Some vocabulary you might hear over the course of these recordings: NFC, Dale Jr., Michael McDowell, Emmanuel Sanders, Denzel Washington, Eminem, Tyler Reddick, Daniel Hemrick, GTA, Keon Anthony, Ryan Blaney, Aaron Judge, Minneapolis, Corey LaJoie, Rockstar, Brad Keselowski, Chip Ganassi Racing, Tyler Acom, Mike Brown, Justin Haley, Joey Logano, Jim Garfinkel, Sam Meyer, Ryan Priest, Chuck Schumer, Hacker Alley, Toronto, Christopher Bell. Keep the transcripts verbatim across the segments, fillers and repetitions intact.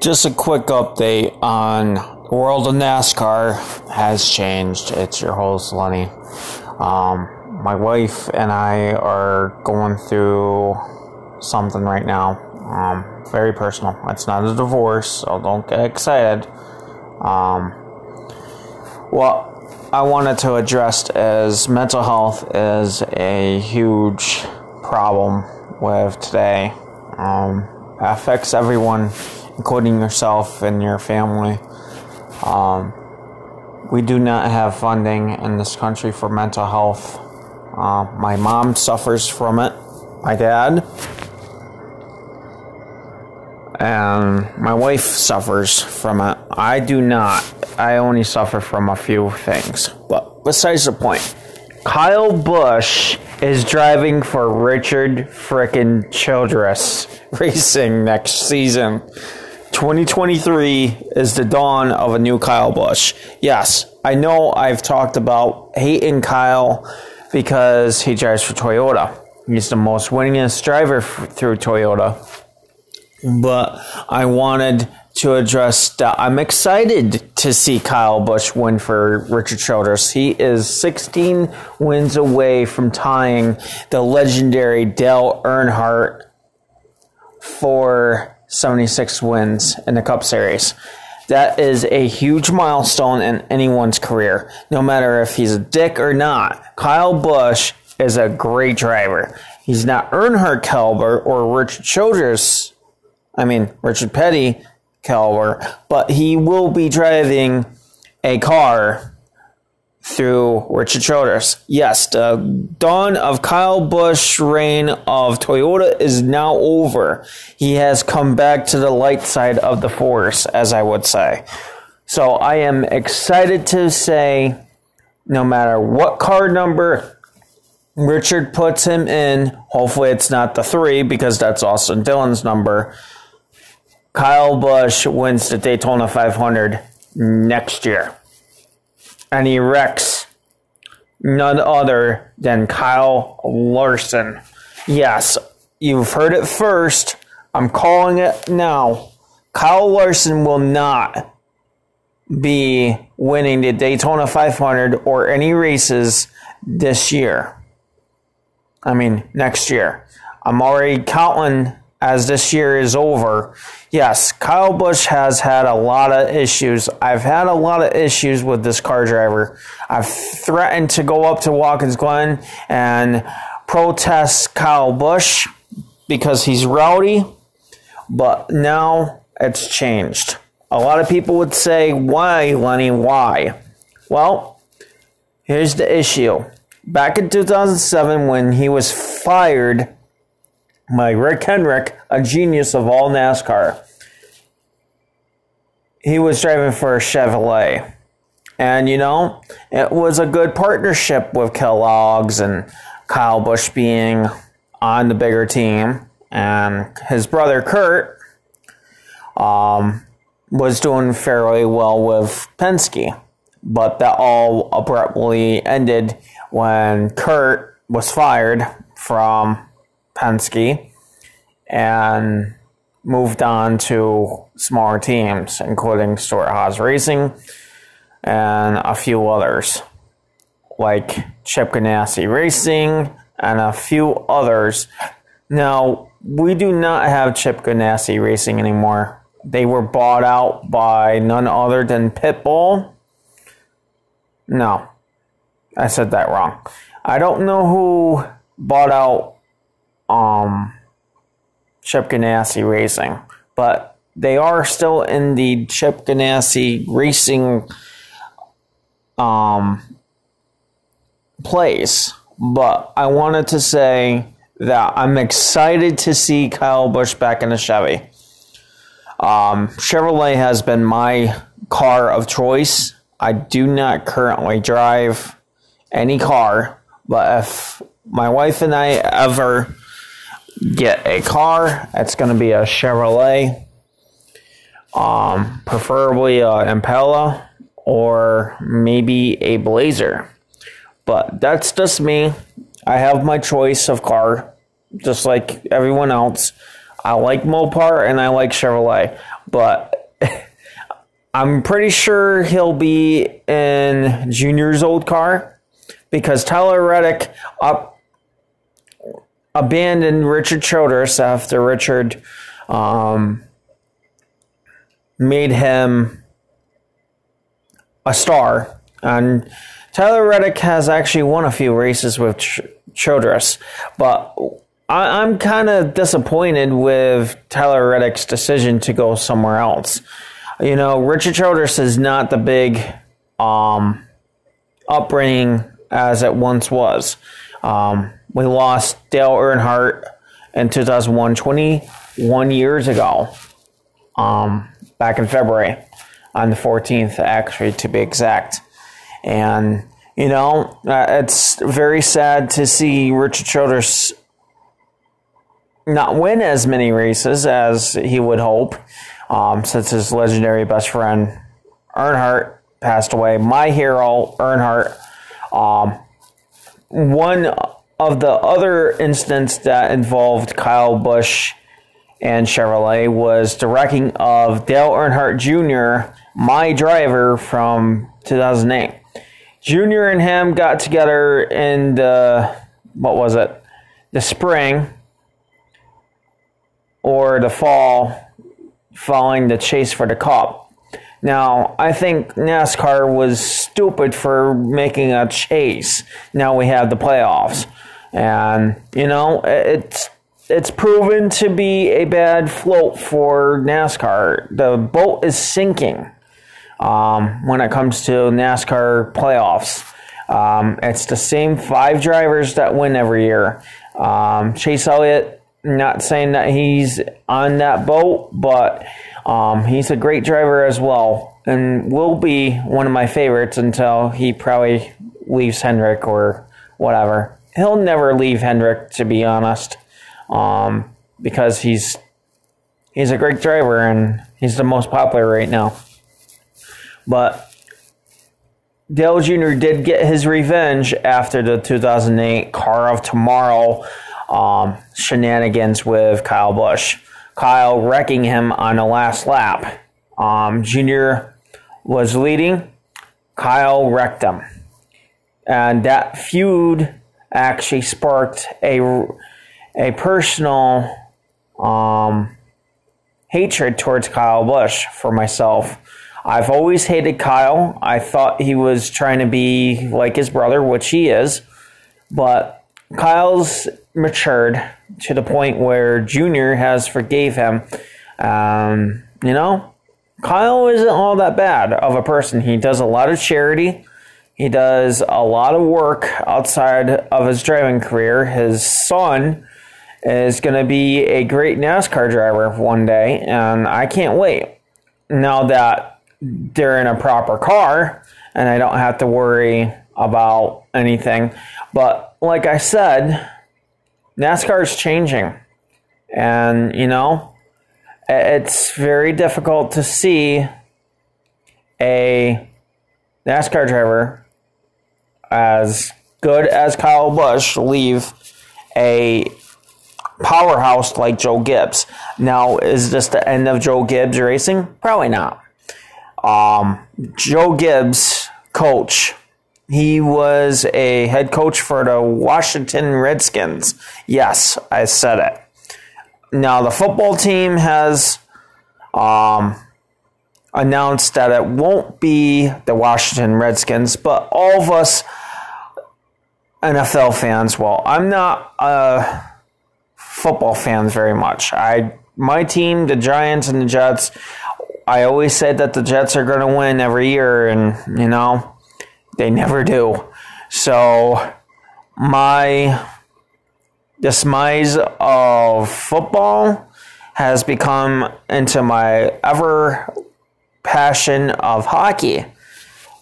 Just a quick update on the world of NASCAR has changed. It's your host, Lenny. Um, my wife and I are going through something right now. Um, very personal. It's not a divorce, so don't get excited. Um, well, I wanted to address as mental health is a huge problem with today. Um, it affects everyone, including yourself and your family. Um, we do not have funding in this country for mental health. Uh, my mom suffers from it, my dad, and my wife suffers from it. I do not. I only suffer from a few things, but besides the point, Kyle Busch is driving for Richard frickin' Childress Racing next season. twenty twenty-three is the dawn of a new Kyle Busch. Yes, I know I've talked about hating Kyle because he drives for Toyota. He's the most winningest driver f- through Toyota, but I wanted to address that. I'm excited to see Kyle Busch win for Richard Childress. He is sixteen wins away from tying the legendary Dale Earnhardt for seventy-six wins in the Cup Series. That is a huge milestone in anyone's career, no matter if he's a dick or not. Kyle Busch is a great driver. He's not Earnhardt caliber or Richard Childress, I mean, Richard Petty caliber, but he will be driving a car through Richard Childress. Yes, the dawn of Kyle Busch's reign of Toyota is now over. He has come back to the light side of the force, as I would say. So I am excited to say, no matter what car number Richard puts him in, hopefully it's not the three, because that's Austin Dillon's number, Kyle Busch wins the Daytona five hundred next year. And he wrecks none other than Kyle Larson. Yes, you've heard it first. I'm calling it now. Kyle Larson will not be winning the Daytona five hundred or any races this year. I mean, next year. I'm already counting as this year is over. Yes, Kyle Busch has had a lot of issues. I've had a lot of issues with this car driver. I've threatened to go up to Watkins Glen and protest Kyle Busch because he's rowdy, but now it's changed. A lot of people would say, why, Lenny, why? Well, here's the issue. Back in two thousand seven, when he was fired by Rick Hendrick, a genius of all NASCAR, he was driving for Chevrolet. And, you know, it was a good partnership with Kellogg's and Kyle Busch being on the bigger team. And his brother, Kurt, um, was doing fairly well with Penske. But that all abruptly ended when Kurt was fired from Penske and moved on to smaller teams, including Stuart Haas Racing and a few others, like Chip Ganassi Racing and a few others. Now, we do not have Chip Ganassi Racing anymore. They were bought out by none other than Pitbull. No, I said that wrong. I don't know who bought out Um, Chip Ganassi Racing, but they are still in the Chip Ganassi Racing um, place. But I wanted to say that I'm excited to see Kyle Busch back in the Chevy. Um, Chevrolet has been my car of choice. I do not currently drive any car, but if my wife and I ever get a car, it's going to be a Chevrolet, um, preferably an Impala or maybe a Blazer. But that's just me. I have my choice of car, just like everyone else. I like Mopar and I like Chevrolet, but I'm pretty sure he'll be in Junior's old car because Tyler Reddick up, abandoned Richard Childress after Richard um, made him a star. And Tyler Reddick has actually won a few races with Ch- Childress, but I- I'm kind of disappointed with Tyler Reddick's decision to go somewhere else. You know, Richard Childress is not the big um, upbringing as it once was. Um, we lost Dale Earnhardt in two thousand one, twenty-one years ago, um, back in February, on the fourteenth, actually, to be exact. And, you know, uh, it's very sad to see Richard Childress not win as many races as he would hope, um, since his legendary best friend Earnhardt passed away. My hero, Earnhardt. Um, one of the other incidents that involved Kyle Busch and Chevrolet was the wrecking of Dale Earnhardt Junior, my driver from two thousand eight. Junior and him got together in the, what was it, the spring or the fall following the chase for the cup. Now, I think NASCAR was stupid for making a chase. Now we have the playoffs. And, you know, it's it's proven to be a bad float for NASCAR. The boat is sinking. Um, when it comes to NASCAR playoffs, um, it's the same five drivers that win every year. Um, Chase Elliott, not saying that he's on that boat, but um, he's a great driver as well and will be one of my favorites until he probably leaves Hendrick or whatever. He'll never leave Hendrick, to be honest, um, because he's he's a great driver and he's the most popular right now. But Dale Junior did get his revenge after the two thousand eight Car of Tomorrow um, shenanigans with Kyle Busch. Kyle wrecking him on the last lap. Um, Junior was leading. Kyle wrecked him. And that feud actually sparked a, a personal um, hatred towards Kyle Busch for myself. I've always hated Kyle. I thought he was trying to be like his brother, which he is. But Kyle's matured to the point where Junior has forgave him. Um, you know, Kyle isn't all that bad of a person. He does a lot of charity. He does a lot of work outside of his driving career. His son is going to be a great NASCAR driver one day, and I can't wait. Now that they're in a proper car, and I don't have to worry about anything. But like I said, NASCAR is changing. And, you know, it's very difficult to see a NASCAR driver as good as Kyle Busch leave a powerhouse like Joe Gibbs. Now, is this the end of Joe Gibbs racing? Probably not. Um, Joe Gibbs, coach, he was a head coach for the Washington Redskins. Yes, I said it. Now, the football team has um, announced that it won't be the Washington Redskins, but all of us N F L fans, well, I'm not a football fan very much. I my team, the Giants and the Jets, I always said that the Jets are going to win every year, and, you know, they never do. So, my demise of football has become into my ever passion of hockey.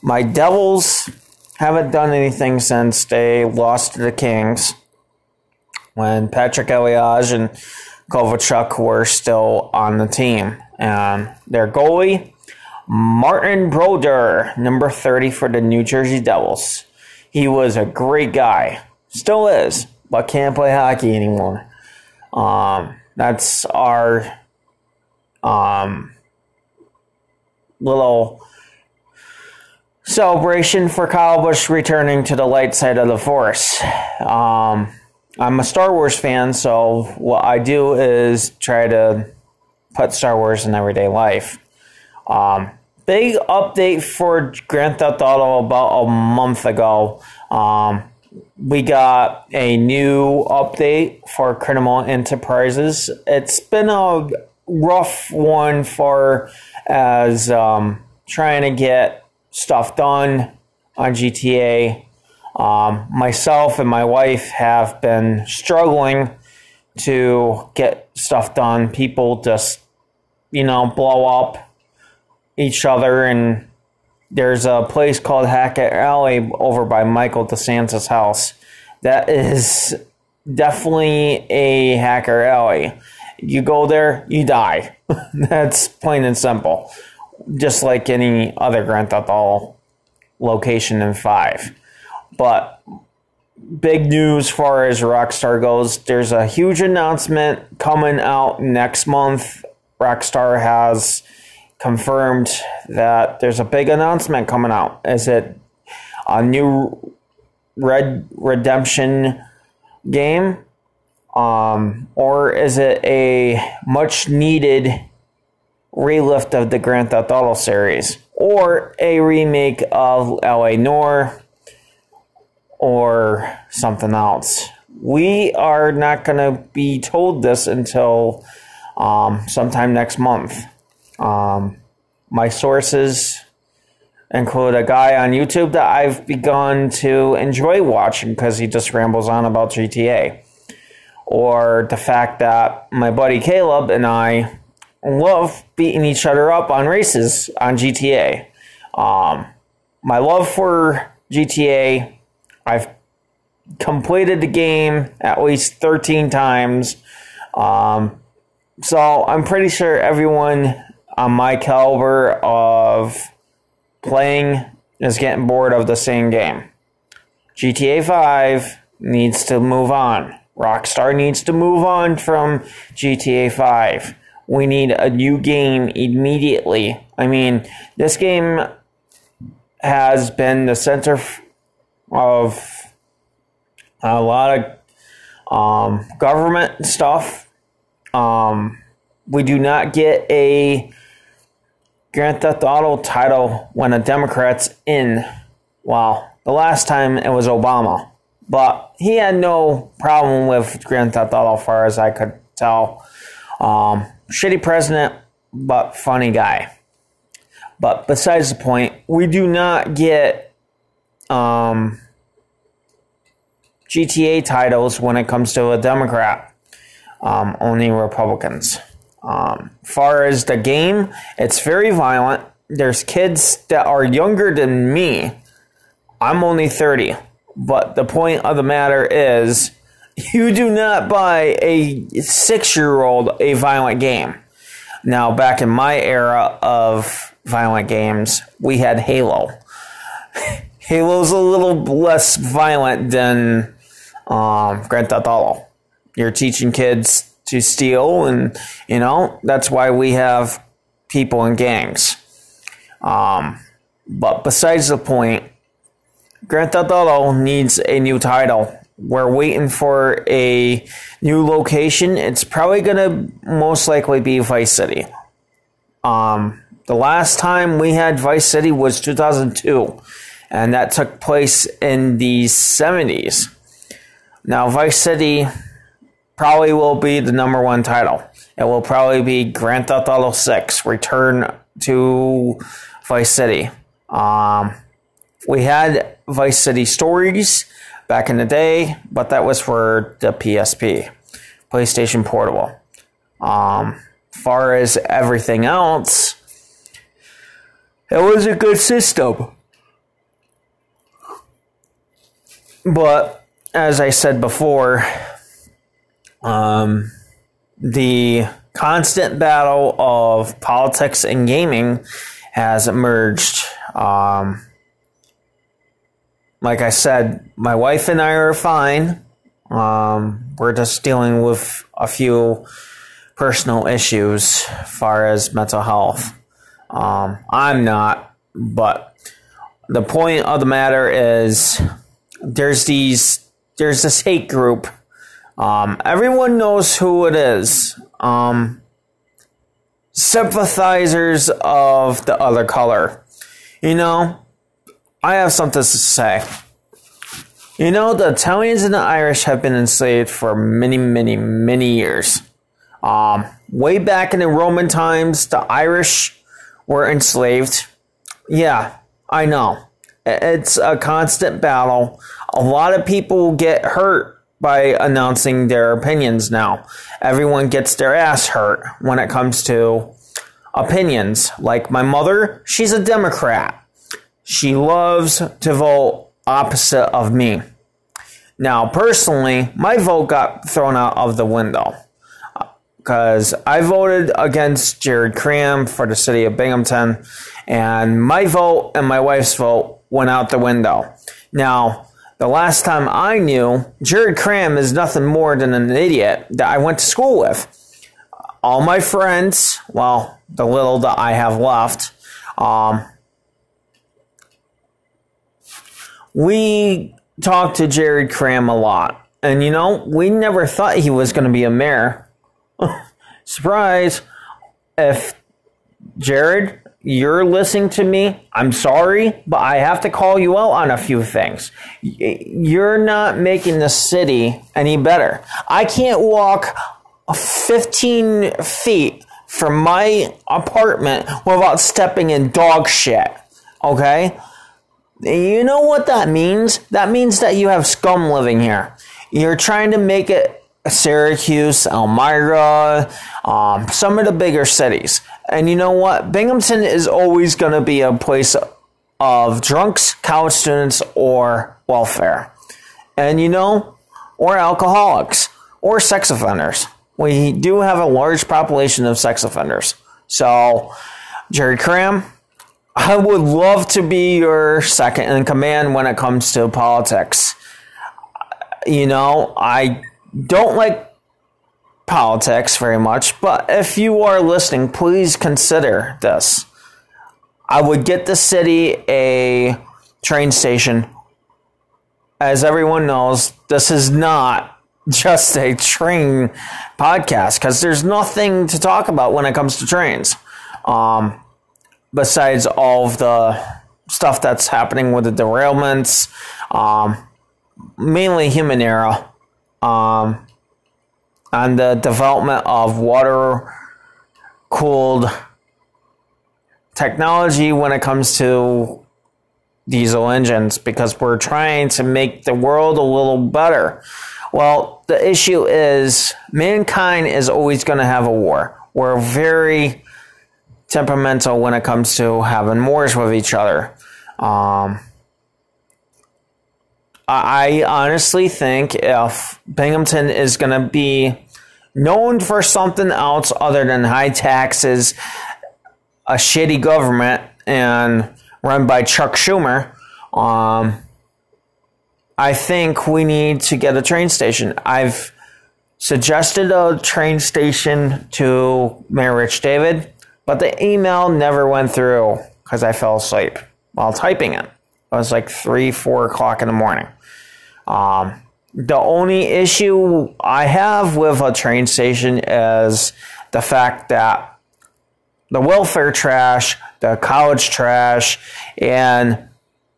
My Devils haven't done anything since they lost to the Kings when Patrick Elias and Kovalchuk were still on the team. And their goalie, Martin Brodeur, number thirty for the New Jersey Devils. He was a great guy. Still is, but can't play hockey anymore. Um, That's our um, little celebration for Kyle Busch returning to the light side of the force. Um, I'm a Star Wars fan, so what I do is try to put Star Wars in everyday life. Um, big update for Grand Theft Auto about a month ago. Um, we got a new update for Criminal Enterprises. It's been a rough one for as um, trying to get stuff done on G T A. Um, myself and my wife have been struggling to get stuff done. People just, you know, blow up each other, and there's a place called Hacker Alley over by Michael DeSantis' house. That is definitely a Hacker Alley. You go there, you die. That's plain and simple. Just like any other Grand Theft Auto location in five. But big news as far as Rockstar goes, there's a huge announcement coming out next month. Rockstar has confirmed that there's a big announcement coming out. Is it a new Red Redemption game? Um, or is it a much-needed relift of the Grand Theft Auto series? Or a remake of L A Noire? Or something else? We are not going to be told this until um, sometime next month. Um, my sources include a guy on YouTube that I've begun to enjoy watching because he just rambles on about G T A. Or the fact that my buddy Caleb and I love beating each other up on races on G T A. Um, my love for G T A... I've completed the game at least thirteen times. Um, so I'm pretty sure everyone on my caliber of playing is getting bored of the same game. G T A five needs to move on. Rockstar needs to move on from G T A five. We need a new game immediately. I mean, this game has been the center... F- of a lot of um, government stuff. Um, we do not get a Grand Theft Auto title when a Democrat's in. Well, the last time it was Obama. But he had no problem with Grand Theft Auto, as far as I could tell. Um, shitty president, but funny guy. But besides the point, we do not get Um, G T A titles when it comes to a Democrat, um, only Republicans. Um, far as the game, it's very violent. There's kids that are younger than me. I'm only thirty, but the point of the matter is, you do not buy a six-year-old a violent game. Now, back in my era of violent games, we had Halo. Halo's a little less violent than um, Grand Theft Auto. You're teaching kids to steal, and, you know, that's why we have people in gangs. Um, but besides the point, Grand Theft Auto needs a new title. We're waiting for a new location. It's probably going to most likely be Vice City. Um, the last time we had Vice City was two thousand two. And that took place in the seventies. Now, Vice City probably will be the number one title. It will probably be Grand Theft Auto six, Return to Vice City. Um, we had Vice City Stories back in the day, but that was for the P S P, PlayStation Portable. Um, far as everything else, it was a good system. But, as I said before, um, the constant battle of politics and gaming has emerged. Um, like I said, my wife and I are fine. Um, we're just dealing with a few personal issues as far as mental health. Um, I'm not, but the point of the matter is there's these there's this hate group. Um, everyone knows who it is. Um, sympathizers of the other color. You know, I have something to say. You know, the Italians and the Irish have been enslaved for many, many, many years. Um, way back in the Roman times, the Irish were enslaved. Yeah, I know. It's a constant battle. A lot of people get hurt by announcing their opinions now. Everyone gets their ass hurt when it comes to opinions. Like my mother, she's a Democrat. She loves to vote opposite of me. Now, personally, my vote got thrown out of the window because I voted against Jared Kraham for the city of Binghamton, and my vote and my wife's vote went out the window. Now, the last time I knew, Jared Kraham is nothing more than an idiot that I went to school with. All my friends, well, the little that I have left, um, we talked to Jared Kraham a lot. And, you know, we never thought he was going to be a mayor. Surprise. If, Jared, you're listening to me, I'm sorry, but I have to call you out on a few things. You're not making the city any better. I can't walk fifteen feet from my apartment without stepping in dog shit. Okay? You know what that means? That means that you have scum living here. You're trying to make it Syracuse, Elmira, um, some of the bigger cities. And you know what? Binghamton is always going to be a place of drunks, college students, or welfare. And you know, or alcoholics, or sex offenders. We do have a large population of sex offenders. So, Jared Kraham, I would love to be your second in command when it comes to politics. You know, I don't like politics very much, but if you are listening, please consider this. I would get the city a train station. As everyone knows, this is not just a train podcast because there's nothing to talk about when it comes to trains. Um... Besides all of the stuff that's happening with the derailments, um, mainly human error, um, and the development of water-cooled technology when it comes to diesel engines, because we're trying to make the world a little better. Well, the issue is mankind is always going to have a war. We're very temperamental when it comes to having wars with each other. Um, I honestly think if Binghamton is going to be known for something else other than high taxes, a shitty government, and run by Chuck Schumer, um, I think we need to get a train station. I've suggested a train station to Mayor Rich David, but the email never went through because I fell asleep while typing it. It was like three, four o'clock in the morning. Um, the only issue I have with a train station is the fact that the welfare trash, the college trash, and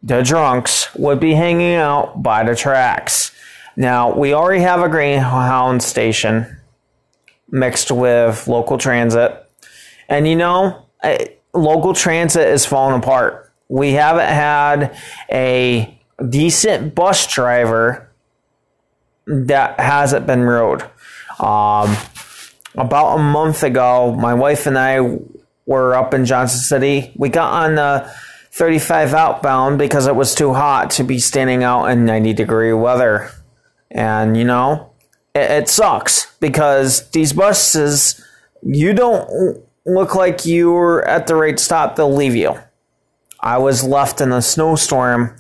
the drunks would be hanging out by the tracks. Now, we already have a Greyhound station mixed with local transit. And, you know, local transit is falling apart. We haven't had a decent bus driver that hasn't been rude. Um, about a month ago, my wife and I were up in Johnson City. We got on the thirty-five outbound because it was too hot to be standing out in ninety degree weather. And, you know, it, it sucks because these buses, you don't look like you were at the right stop, they'll leave you. I was left in a snowstorm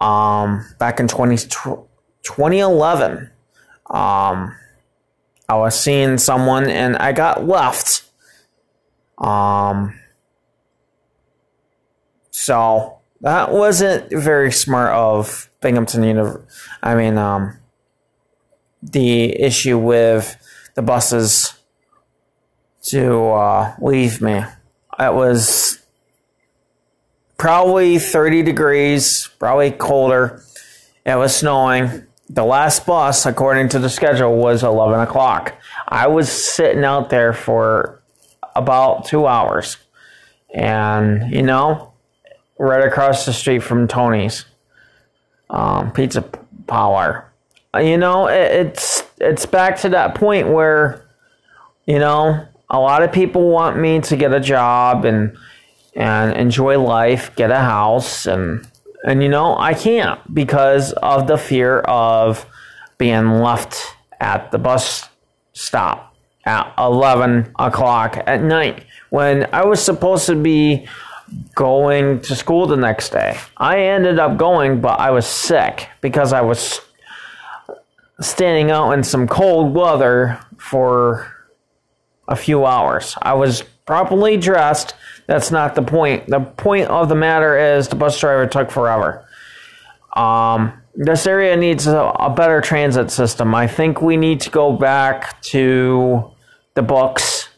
um, back in twenty eleven. Um, I was seeing someone and I got left. Um, so that wasn't very smart of Binghamton University. I mean, um, the issue with the buses to uh, leave me. It was probably thirty degrees, probably colder. It was snowing. The last bus, according to the schedule, was eleven o'clock. I was sitting out there for about two hours. And, you know, right across the street from Tony's um, Pizza Parlor. You know, it, it's it's back to that point where, you know, a lot of people want me to get a job and and enjoy life, get a house, and and you know, I can't because of the fear of being left at the bus stop at eleven o'clock at night when I was supposed to be going to school the next day. I ended up going, but I was sick because I was standing out in some cold weather for a few hours. I was properly dressed. That's not the point. The point of the matter is the bus driver took forever. Um, this area needs a, a better transit system. I think we need to go back to the books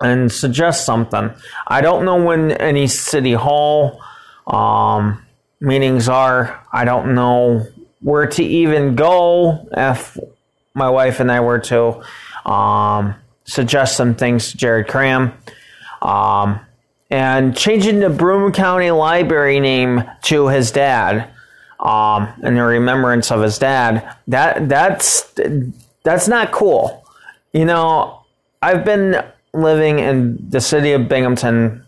and suggest something. I don't know when any city hall um, meetings are. I don't know where to even go if my wife and I were to um, suggest some things to Jared Kraham. Um, and changing the Broome County Library name to his dad, um, in the remembrance of his dad, that, that's, that's not cool. You know, I've been living in the city of Binghamton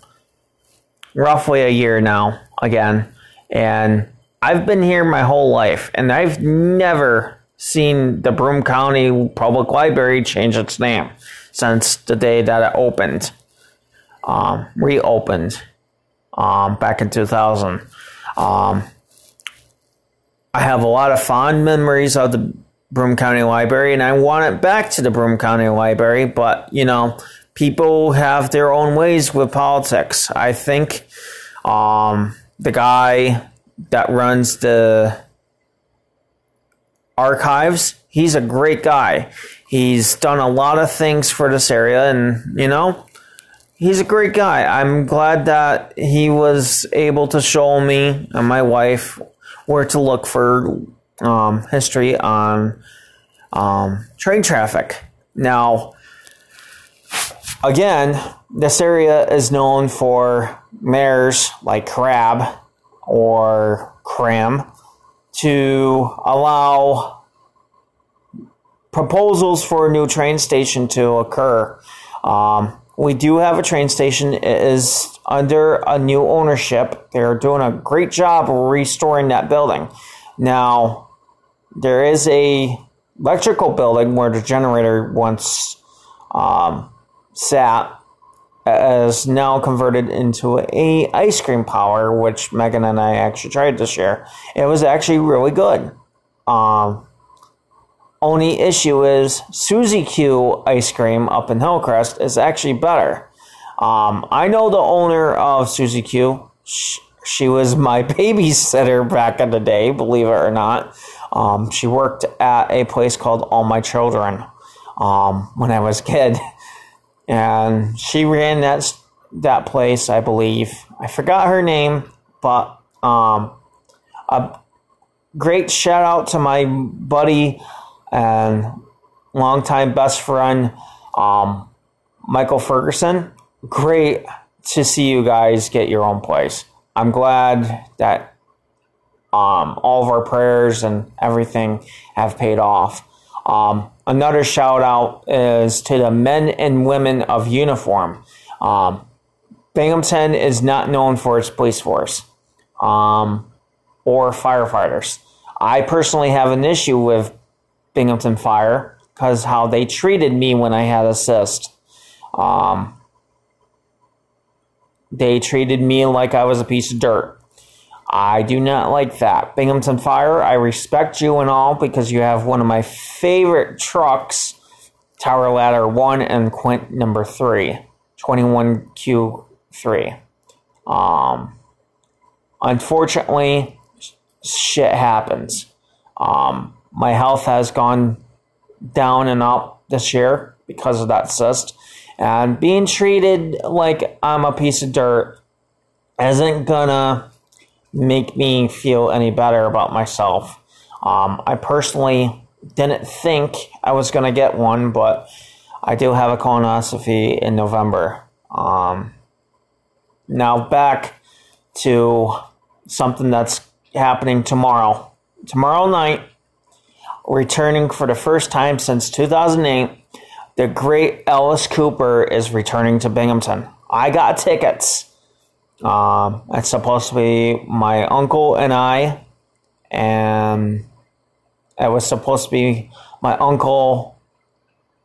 roughly a year now, again, and I've been here my whole life, and I've never seen the Broome County Public Library change its name since the day that it opened. Um, reopened um, back in two thousand. Um, I have a lot of fond memories of the Broome County Library, and I want it back to the Broome County Library, but, you know, people have their own ways with politics. I think um, the guy that runs the archives, he's a great guy. He's done a lot of things for this area, and, you know, he's a great guy. I'm glad that he was able to show me and my wife where to look for um, history on um, train traffic. Now, again, this area is known for mayors like Crab or Kraham to allow proposals for a new train station to occur. Um, We do have a train station. It is under a new ownership. They're doing a great job restoring that building. Now, there is a electrical building where the generator once um, sat. It is now converted into a ice cream parlor, which Megan and I actually tried this year. It was actually really good. Um, Only issue is Suzy Q ice cream up in Hillcrest is actually better. Um, I know the owner of Suzy Q. She, she was my babysitter back in the day, believe it or not. Um, she worked at a place called All My Children um, when I was a kid. And she ran that, that place, I believe. I forgot her name, but um, a great shout out to my buddy and longtime best friend, um, Michael Ferguson. Great to see you guys get your own place. I'm glad that um, all of our prayers and everything have paid off. Um, another shout out is to the men and women of uniform. Um, Binghamton is not known for its police force um, or firefighters. I personally have an issue with Binghamton Fire because how they treated me when I had assist. Um, they treated me like I was a piece of dirt. I do not like that. Binghamton Fire, I respect you and all because you have one of my favorite trucks Tower Ladder one, and Quint number three, twenty-one Q three. Um, unfortunately, shit happens. Um, my health has gone down and up this year because of that cyst, and being treated like I'm a piece of dirt isn't gonna make me feel any better about myself. Um, I personally didn't think I was gonna get one, but I do have a colonoscopy in November. Um, now back to something that's happening tomorrow. Tomorrow night, returning for the first time since two thousand eight, the great Alice Cooper is returning to Binghamton. I got tickets. Um, it's supposed to be my uncle and I, and it was supposed to be my uncle,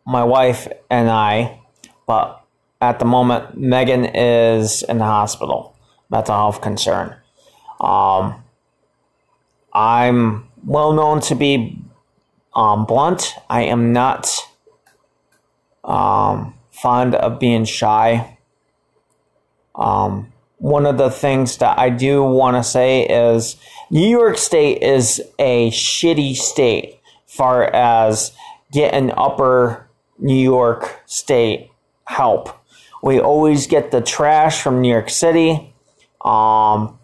my wife, and I, but at the moment, Megan is in the hospital, mental health concern. Um, I'm well known to be um, blunt. I am not um, fond of being shy. Um, one of the things that I do want to say is New York State is a shitty state far as getting upper New York State help. We always get the trash from New York City. Um,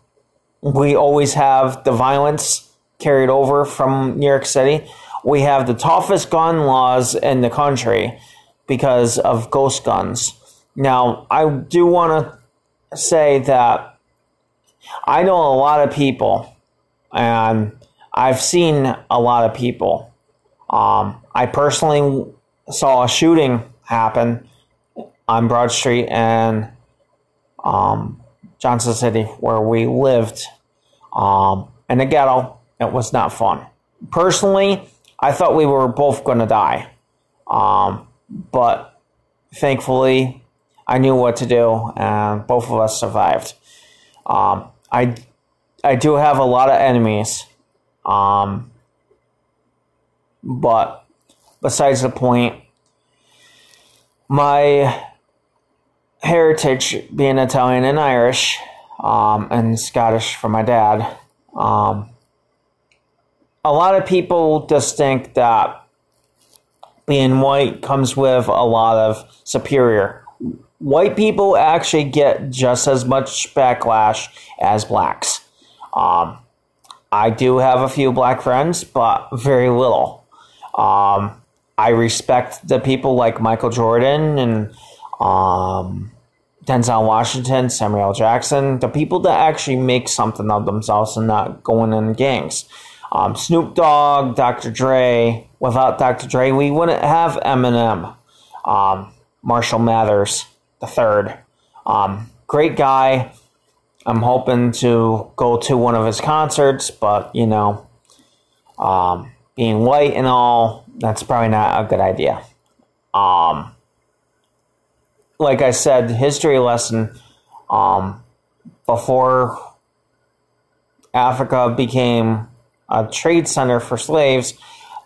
we always have the violence carried over from New York City. We have the toughest gun laws in the country because of ghost guns. Now, I do want to say that I know a lot of people, and I've seen a lot of people. Um, I personally saw a shooting happen on Broad Street and um, Johnson City, where we lived, um, in the ghetto. It was not fun. Personally, I thought we were both going to die. Um, but thankfully, I knew what to do, and both of us survived. Um, I I do have a lot of enemies, um, but besides the point, my heritage being Italian and Irish, um, and Scottish for my dad, um, a lot of people just think that being white comes with a lot of superior. White people actually get just as much backlash as blacks. Um, I do have a few black friends, but very little. Um, I respect the people like Michael Jordan and um, Denzel Washington, Samuel L. Jackson, the people that actually make something of themselves and not going in gangs. Um, Snoop Dogg, Doctor Dre. Without Doctor Dre, we wouldn't have Eminem. Um, Marshall Mathers the third. Um, great guy. I'm hoping to go to one of his concerts, but, you know, um, being white and all, that's probably not a good idea. Um, like I said, history lesson, um, before Africa became a trade center for slaves,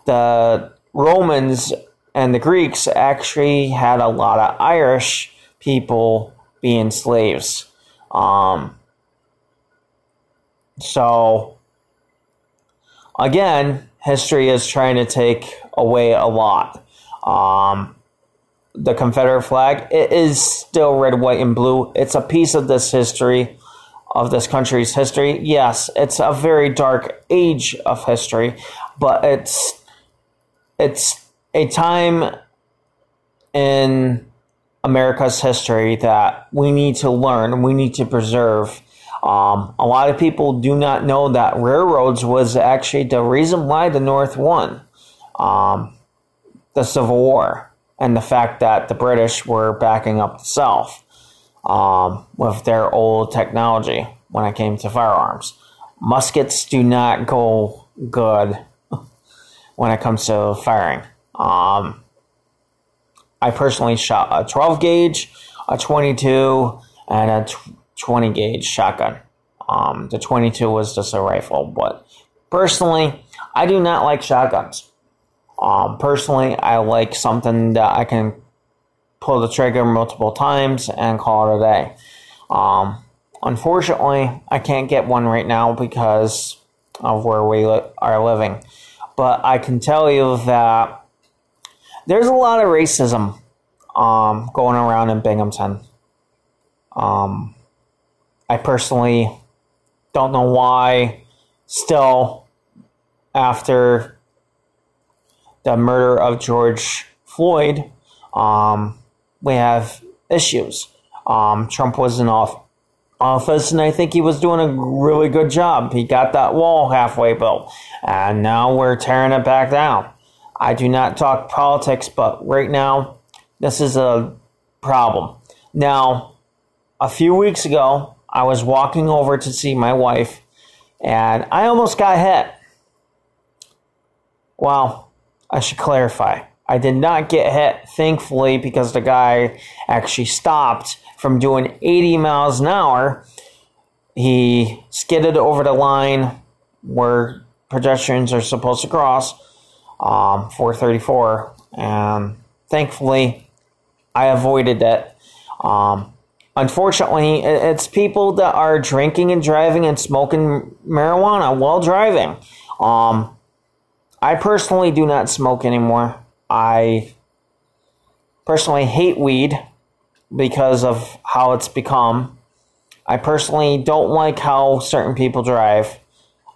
the Romans and the Greeks actually had a lot of Irish people being slaves. Um, so, again, history is trying to take away a lot. Um, the Confederate flag, it is still red, white, and blue. It's a piece of this history, of this country's history. Yes, it's a very dark age of history, but it's, it's a time in America's history that we need to learn, we need to preserve. Um, a lot of people do not know that railroads was actually the reason why the North won um, the Civil War, and the fact that the British were backing up the South um, with their old technology when it came to firearms. Muskets do not go good when it comes to firing. Um, I personally shot a twelve gauge, a twenty-two, and a twenty gauge shotgun. Um, the twenty-two was just a rifle, but personally, I do not like shotguns. Um, personally, I like something that I can pull the trigger multiple times and call it a day. Um, unfortunately, I can't get one right now because of where we li- are living. But I can tell you that there's a lot of racism um, going around in Binghamton. Um, I personally don't know why still after the murder of George Floyd, um, we have issues. Um, Trump was in off- office and I think he was doing a really good job. He got that wall halfway built and now we're tearing it back down. I do not talk politics, but right now this is a problem. Now, a few weeks ago, I was walking over to see my wife, and I almost got hit. Well, I should clarify. I did not get hit, thankfully, because the guy actually stopped from doing eighty miles an hour. He skidded over the line where pedestrians are supposed to cross, um, four thirty-four, and thankfully, I avoided it. Um... Unfortunately, it's people that are drinking and driving and smoking marijuana while driving. Um, I personally do not smoke anymore. I personally hate weed because of how it's become. I personally don't like how certain people drive.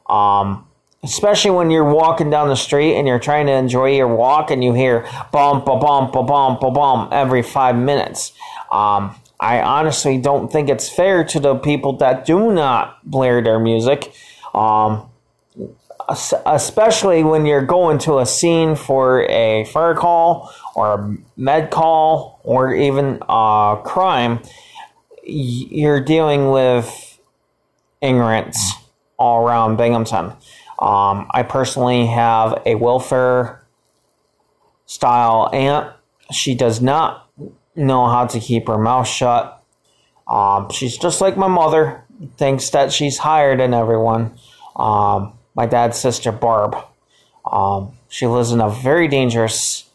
Um, especially when you're walking down the street and you're trying to enjoy your walk and you hear bump, ba bump, ba bump, ba bump every five minutes. Um... I honestly don't think it's fair to the people that do not blare their music, um, especially when you're going to a scene for a fire call or a med call or even a crime. You're dealing with ignorance all around Binghamton. Um, I personally have a welfare-style aunt. She does not know how to keep her mouth shut. Um, she's just like my mother, thinks that she's higher than everyone. Um, my dad's sister, Barb, um, she lives in a very dangerous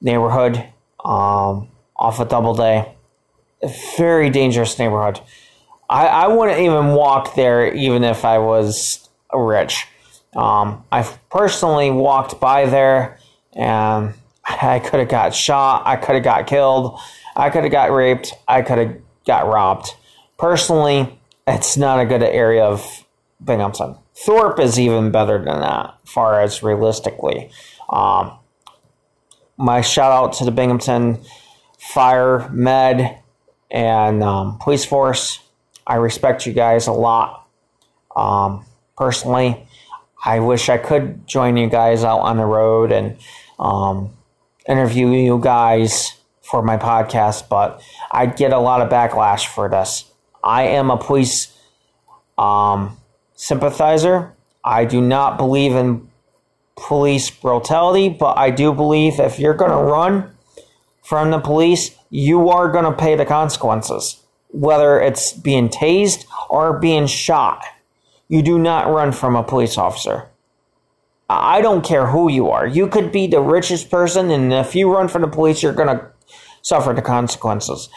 neighborhood um, off a Doubleday. A very dangerous neighborhood. I, I wouldn't even walk there even if I was rich. Um, I've personally walked by there and I could have got shot, I could have got killed, I could have got raped, I could have got robbed. Personally, it's not a good area of Binghamton. Thorpe is even better than that, far as realistically. Um, my shout out to the Binghamton Fire, Med, and um, Police Force. I respect you guys a lot. Um, personally, I wish I could join you guys out on the road and um, interview you guys for my podcast, but I get a lot of backlash for this. I am a police um, sympathizer. I do not believe in police brutality, but I do believe if you're going to run from the police, you are going to pay the consequences, whether it's being tased or being shot. You do not run from a police officer. I don't care who you are. You could be the richest person, and if you run from the police, you're going to suffer the consequences.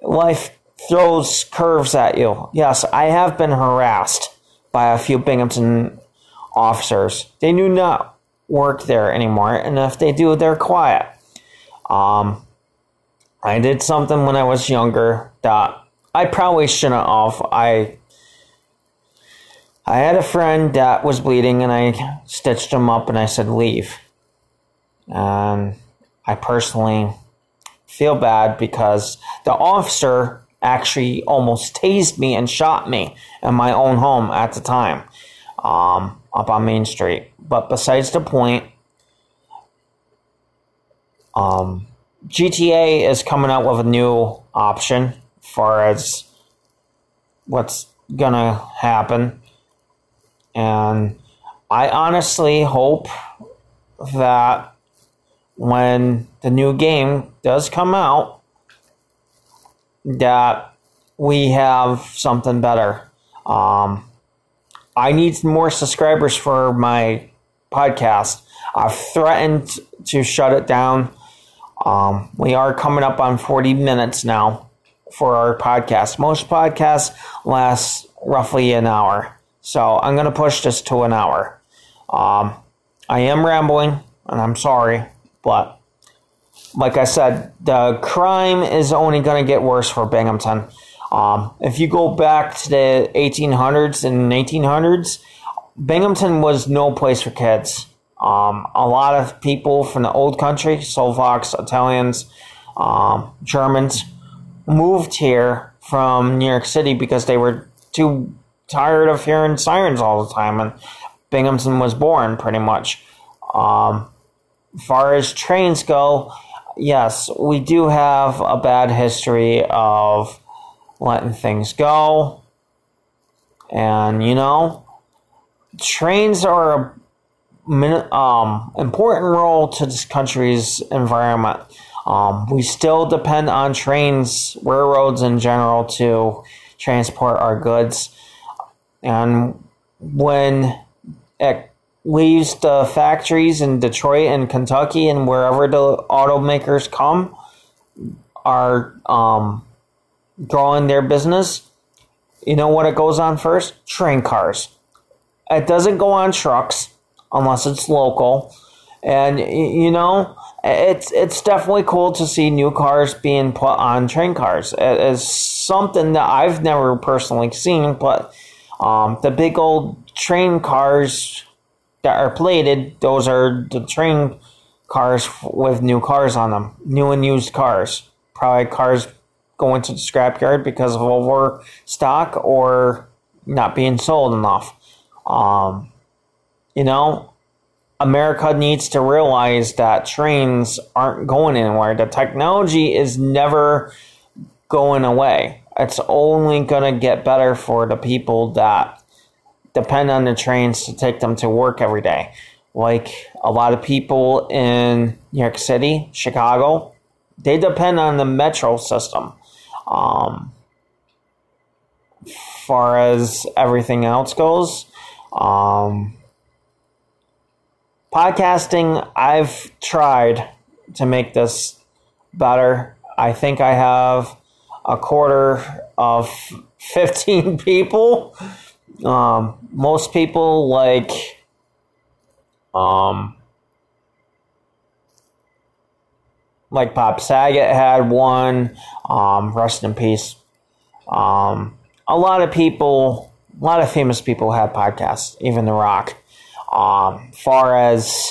Life throws curves at you. Yes, I have been harassed by a few Binghamton officers. They do not work there anymore, and if they do, they're quiet. Um, I did something when I was younger that I probably shouldn't have. I... I had a friend that was bleeding and I stitched him up and I said, leave. And I personally feel bad because the officer actually almost tased me and shot me in my own home at the time, um, up on Main Street. But besides the point, um, G T A is coming out with a new option as far as what's going to happen. And I honestly hope that when the new game does come out, that we have something better. Um, I need more subscribers for my podcast. I've threatened to shut it down. Um, we are coming up on forty minutes now for our podcast. Most podcasts last roughly an hour. So I'm going to push this to an hour. Um, I am rambling, and I'm sorry, but like I said, the crime is only going to get worse for Binghamton. Um, if you go back to the eighteen hundreds and nineteen hundreds, Binghamton was no place for kids. Um, a lot of people from the old country, Slovaks, Italians, um, Germans, moved here from New York City because they were too tired of hearing sirens all the time, and Binghamton was born, pretty much. Um, as far as trains go, yes, we do have a bad history of letting things go. And, you know, trains are a um, important role to this country's environment. Um, we still depend on trains, railroads in general, to transport our goods. And when it leaves the factories in Detroit and Kentucky and wherever the automakers come are um, growing their business, you know what it goes on first? Train cars. It doesn't go on trucks unless it's local. And, you know, it's it's definitely cool to see new cars being put on train cars. It is something that I've never personally seen, but um, the big old train cars that are plated, those are the train cars with new cars on them, new and used cars. Probably cars going to the scrapyard because of overstock or not being sold enough. Um, you know, America needs to realize that trains aren't going anywhere. The technology is never going away. It's only going to get better for the people that depend on the trains to take them to work every day. Like a lot of people in New York City, Chicago, they depend on the metro system. Um, far as everything else goes, um, podcasting, I've tried to make this better. I think I have a quarter of fifteen people. Um, most people like, um, like Bob Saget had one, um, rest in peace. Um, a lot of people, a lot of famous people had podcasts, even The Rock. Um, far as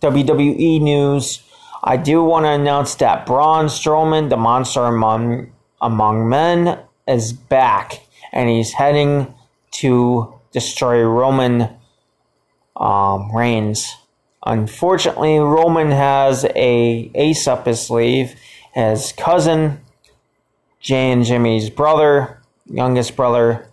W W E news, I do want to announce that Braun Strowman, the monster among, among men, is back, and he's heading to destroy Roman um, Reigns. Unfortunately, Roman has a ace up his sleeve. His cousin, Jay and Jimmy's brother, youngest brother,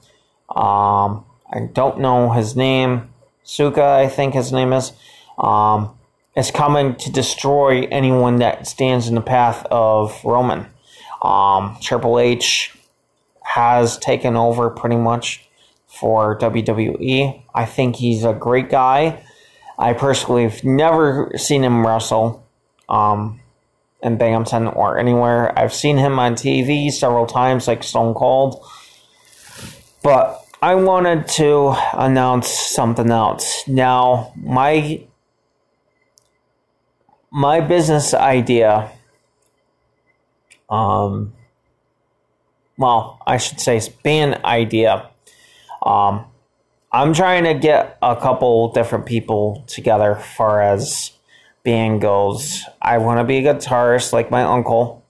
um, I don't know his name, Suka, I think his name is, um, is coming to destroy anyone that stands in the path of Roman. Um, Triple H has taken over pretty much for W W E. I think he's a great guy. I personally have never seen him wrestle um, in Binghamton or anywhere. I've seen him on T V several times, like Stone Cold. But I wanted to announce something else. Now, my, my business idea, um, well, I should say spin idea, Um, I'm trying to get a couple different people together as far as band goes. I want to be a guitarist like my uncle,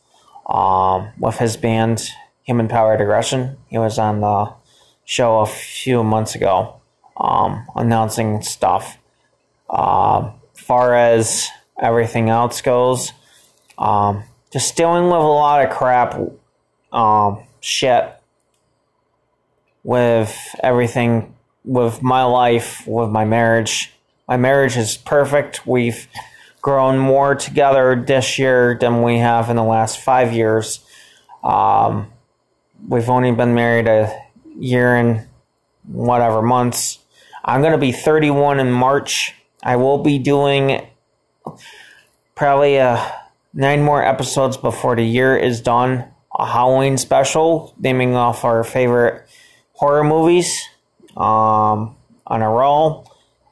um, with his band, Human Powered Aggression. He was on the show a few months ago, um, announcing stuff. Um, as far as everything else goes, um, just dealing with a lot of crap, um, shit. With everything, with my life, with my marriage. My marriage is perfect. We've grown more together this year than we have in the last five years. Um, we've only been married a year and whatever months. I'm going to be thirty-one in March. I will be doing probably uh, nine more episodes before the year is done. A Halloween special, naming off our favorite horror movies um, on a roll.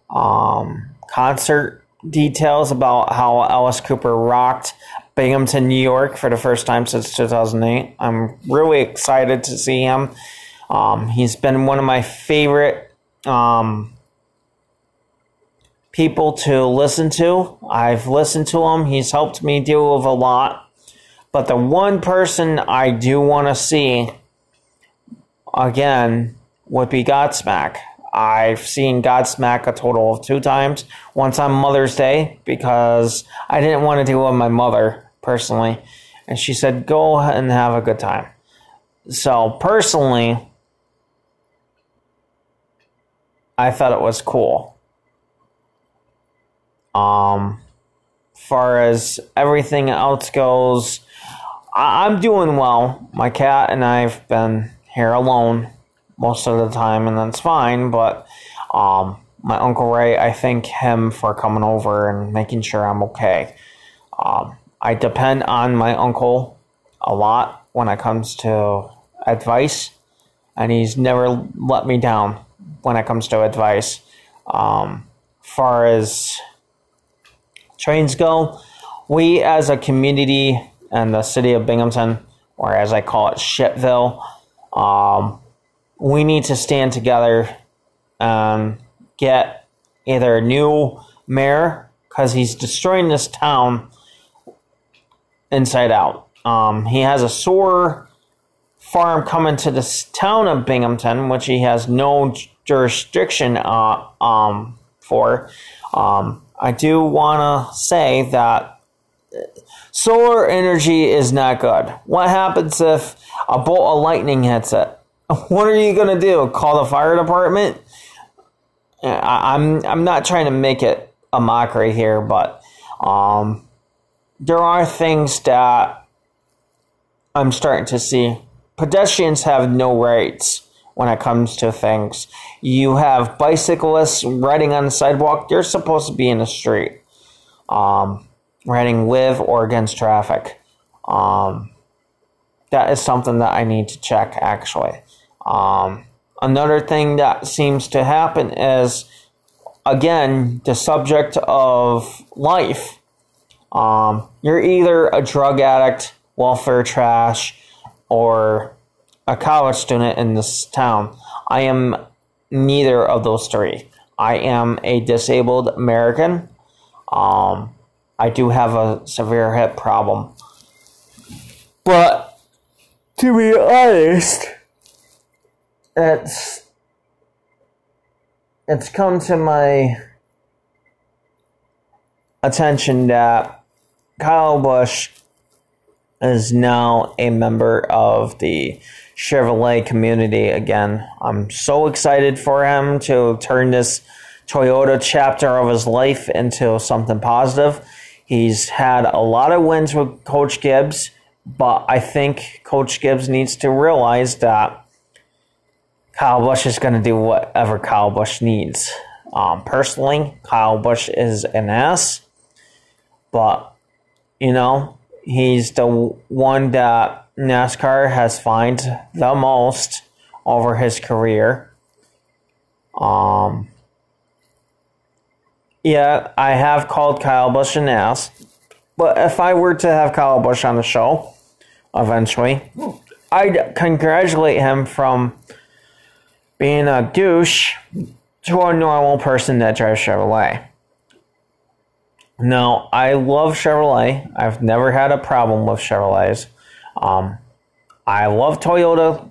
Um, concert details about how Alice Cooper rocked Binghamton, New York for the first time since two thousand eight. I'm really excited to see him. Um, he's been one of my favorite um, people to listen to. I've listened to him. He's helped me deal with a lot. But the one person I do want to see again would be Godsmack. I've seen Godsmack a total of two times. Once on Mother's Day because I didn't want to deal with my mother personally. And she said, go and have a good time. So personally, I thought it was cool. Um, far as everything else goes, I- I'm doing well. My cat and I've been here alone most of the time, and that's fine. But um, my Uncle Ray, I thank him for coming over and making sure I'm okay. Um, I depend on my uncle a lot when it comes to advice, and he's never let me down when it comes to advice. Um, far as trains go, we as a community and the city of Binghamton, or as I call it, Shitville, um, we need to stand together and get either a new mayor, because he's destroying this town inside out. Um, he has a sore farm coming to this town of Binghamton, which he has no jurisdiction uh, um, for. Um, I do want to say that solar energy is not good. What happens if a bolt of lightning hits it? What are you going to do? Call the fire department? I, I'm I'm not trying to make it a mockery here, but um, there are things that I'm starting to see. Pedestrians have no rights when it comes to things. You have bicyclists riding on the sidewalk. They're supposed to be in the street, um, riding with or against traffic. Um, that is something that I need to check, actually. Um, another thing that seems to happen is, again, the subject of life. Um, you're either a drug addict, welfare trash, or a college student in this town. I am neither of those three. I am a disabled American. Um, I do have a severe hip problem. But to be honest, it's it's come to my attention that Kyle Busch is now a member of the Chevrolet community again. I'm so excited for him to turn this Toyota chapter of his life into something positive. He's had a lot of wins with Coach Gibbs, but I think Coach Gibbs needs to realize that Kyle Busch is going to do whatever Kyle Busch needs. Um, personally, Kyle Busch is an ass, but, you know, he's the one that NASCAR has fined the most over his career. Um, yeah, I have called Kyle Busch an ass. But if I were to have Kyle Busch on the show eventually, I'd congratulate him from being a douche to a normal person that drives Chevrolet. Now, I love Chevrolet. I've never had a problem with Chevrolets. Um, I love Toyota,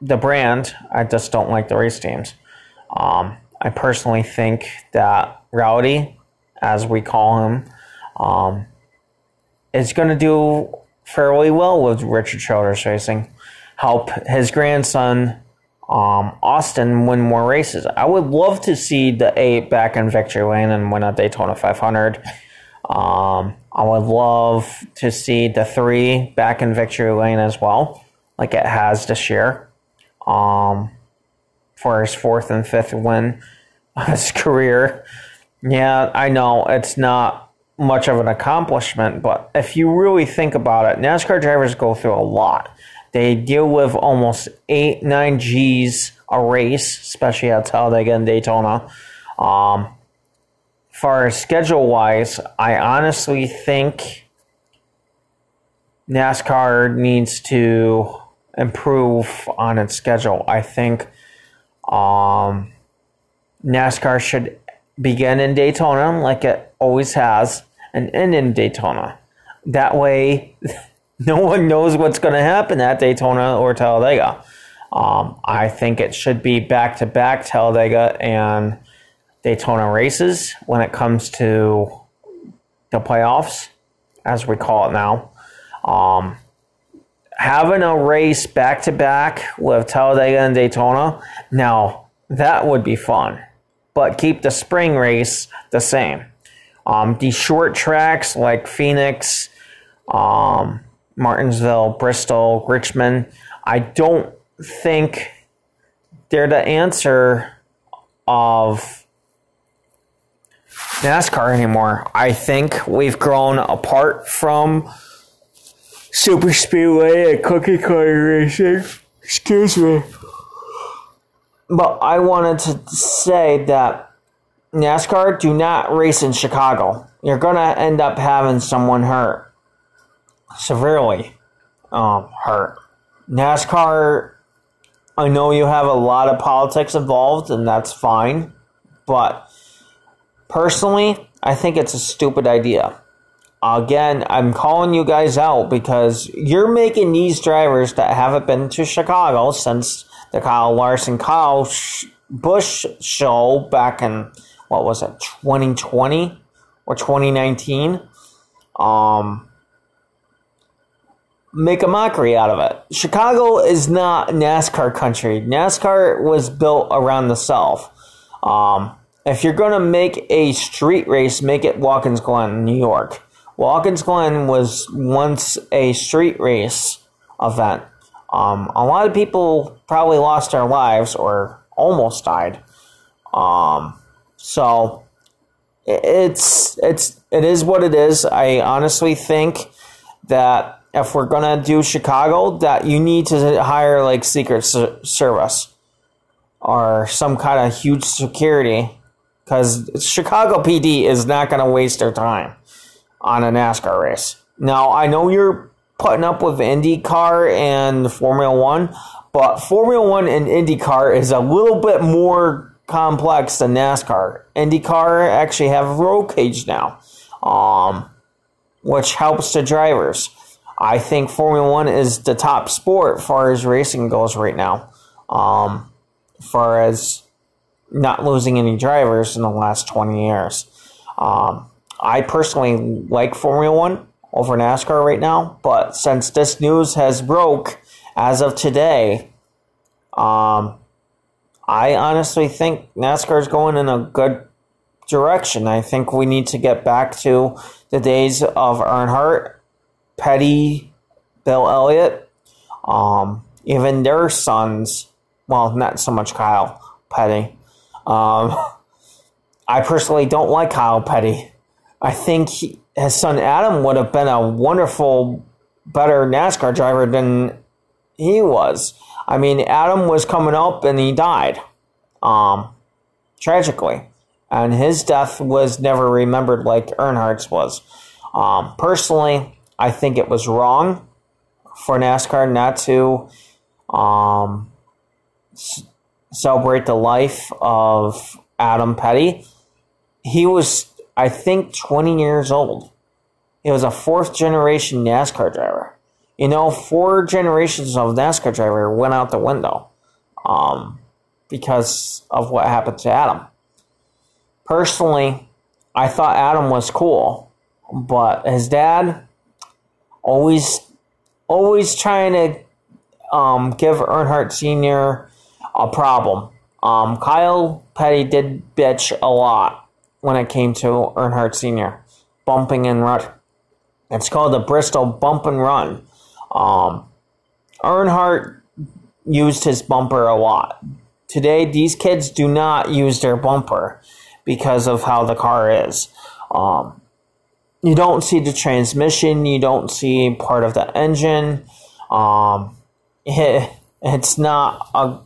the brand. I just don't like the race teams. Um, I personally think that Rowdy, as we call him, um, is going to do fairly well with Richard Childress Racing. Help his grandson, um, Austin, win more races. I would love to see the eight back in victory lane and win a Daytona five hundred. Um, I would love to see the three back in victory lane as well, like it has this year, um, for his fourth and fifth win of his career. Yeah, I know it's not much of an accomplishment, but if you really think about it, NASCAR drivers go through a lot. They deal with almost eight, nine G's a race, especially at Talladega and Daytona. Um, far as schedule-wise, I honestly think NASCAR needs to improve on its schedule. I think um, NASCAR should begin in Daytona like it always has and end in Daytona. That way, no one knows what's going to happen at Daytona or Talladega. Um, I think it should be back-to-back Talladega and Daytona races when it comes to the playoffs, as we call it now. Um, having a race back-to-back with Talladega and Daytona, now, that would be fun. But keep the spring race the same. Um, the short tracks like Phoenix, um, Martinsville, Bristol, Richmond, I don't think they're the answer of NASCAR anymore. I think we've grown apart from super speedway and cookie cutter racing. Excuse me. But I wanted to say that NASCAR, do not race in Chicago. You're going to end up having someone hurt. Severely um, hurt. NASCAR, I know you have a lot of politics involved, and that's fine. But personally, I think it's a stupid idea. Again, I'm calling you guys out because you're making these drivers that haven't been to Chicago since the Kyle Larson, Kyle Busch show back in, what was it, twenty twenty or twenty nineteen? Um, make a mockery out of it. Chicago is not NASCAR country. NASCAR was built around the South. Um, if you're going to make a street race, make it Watkins Glen, New York. Watkins Glen was once a street race event. Um, a lot of people probably lost their lives or almost died. Um, so it's it's it is what it is. I honestly think that if we're gonna do Chicago, that you need to hire like Secret Service or some kind of huge security, because Chicago P D is not gonna waste their time on a NASCAR race. Now, I know you're putting up with IndyCar and Formula One, but Formula One and IndyCar is a little bit more complex than NASCAR. IndyCar actually have a roll cage now, um, which helps the drivers. I think Formula One is the top sport as far as racing goes right now, um, as far as not losing any drivers in the last twenty years. Um, I personally like Formula One over NASCAR right now, but since this news has broke as of today, um, I honestly think NASCAR is going in a good direction. I think we need to get back to the days of Earnhardt, Petty, Bill Elliott, um, even their sons. Well, not so much Kyle Petty. Um, I personally don't like Kyle Petty. I think he, his son Adam would have been a wonderful, better NASCAR driver than he was. I mean, Adam was coming up and he died, um, tragically. And his death was never remembered like Earnhardt's was. Um, personally, I think it was wrong for NASCAR not to um, c- celebrate the life of Adam Petty. He was, I think, twenty years old. He was a fourth-generation NASCAR driver. You know, four generations of NASCAR driver went out the window um, because of what happened to Adam. Personally, I thought Adam was cool, but his dad always, always trying to um, give Earnhardt Senior a problem. Um, Kyle Petty did bitch a lot when it came to Earnhardt Senior bumping and run. It's called the Bristol bump and run. Um, Earnhardt used his bumper a lot. Today, these kids do not use their bumper because of how the car is. Um, you don't see the transmission. You don't see part of the engine. Um, it, it's not a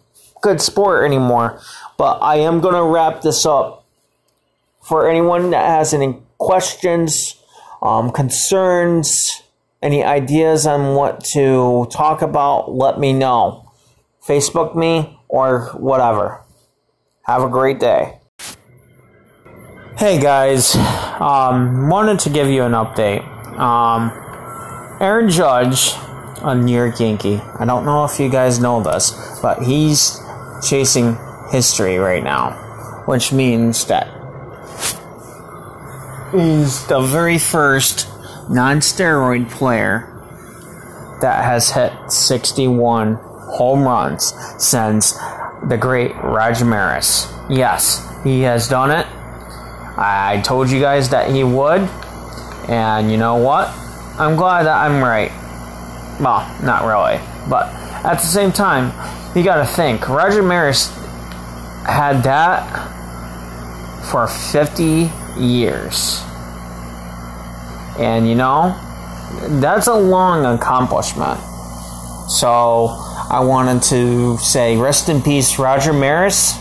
good sport anymore. But I am going to wrap this up. For anyone that has any questions, um, concerns, any ideas on what to talk about, let me know. Facebook me or whatever. Have a great day. Hey guys, um, wanted to give you an update. Um, Aaron Judge, a New York Yankee. I don't know if you guys know this, but he's chasing history right now, which means that he's the very first non-steroid player that has hit sixty-one home runs since the great Roger Maris. Yes, he has done it. I told you guys that he would, and you know what? I'm glad that I'm right. Well, not really, but at the same time, you gotta think, Roger Maris had that for fifty years. And you know, that's a long accomplishment. So, I wanted to say rest in peace, Roger Maris.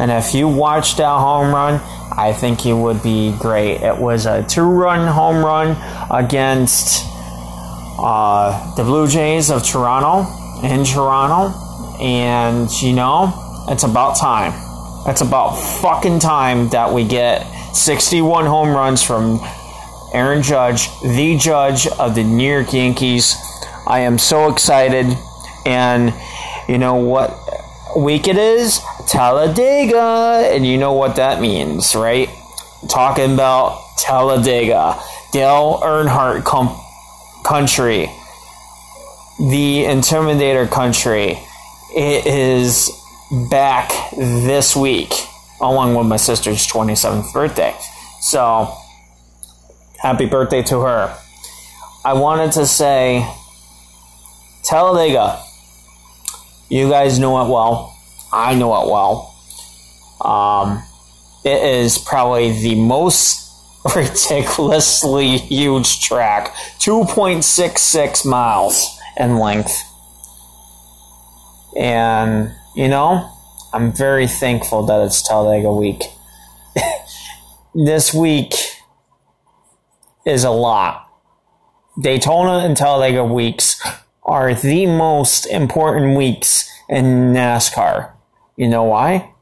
And if you watched that home run, I think he would be great. It was a two-run home run against uh, the Blue Jays of Toronto in Toronto. And, you know, it's about time. It's about fucking time that we get sixty-one home runs from Aaron Judge, the Judge of the New York Yankees. I am so excited. And you know what week it is? Talladega. And you know what that means, right? Talking about Talladega, Dale Earnhardt com- country, the Intimidator country. It is back this week, along with my sister's twenty-seventh birthday. So, happy birthday to her. I wanted to say, Talladega, you guys know it well. I know it well. Um, it is probably the most ridiculously huge track. two point six six miles in length. And, you know, I'm very thankful that it's Talladega week. This week is a lot. Daytona and Talladega weeks are the most important weeks in NASCAR. You know why?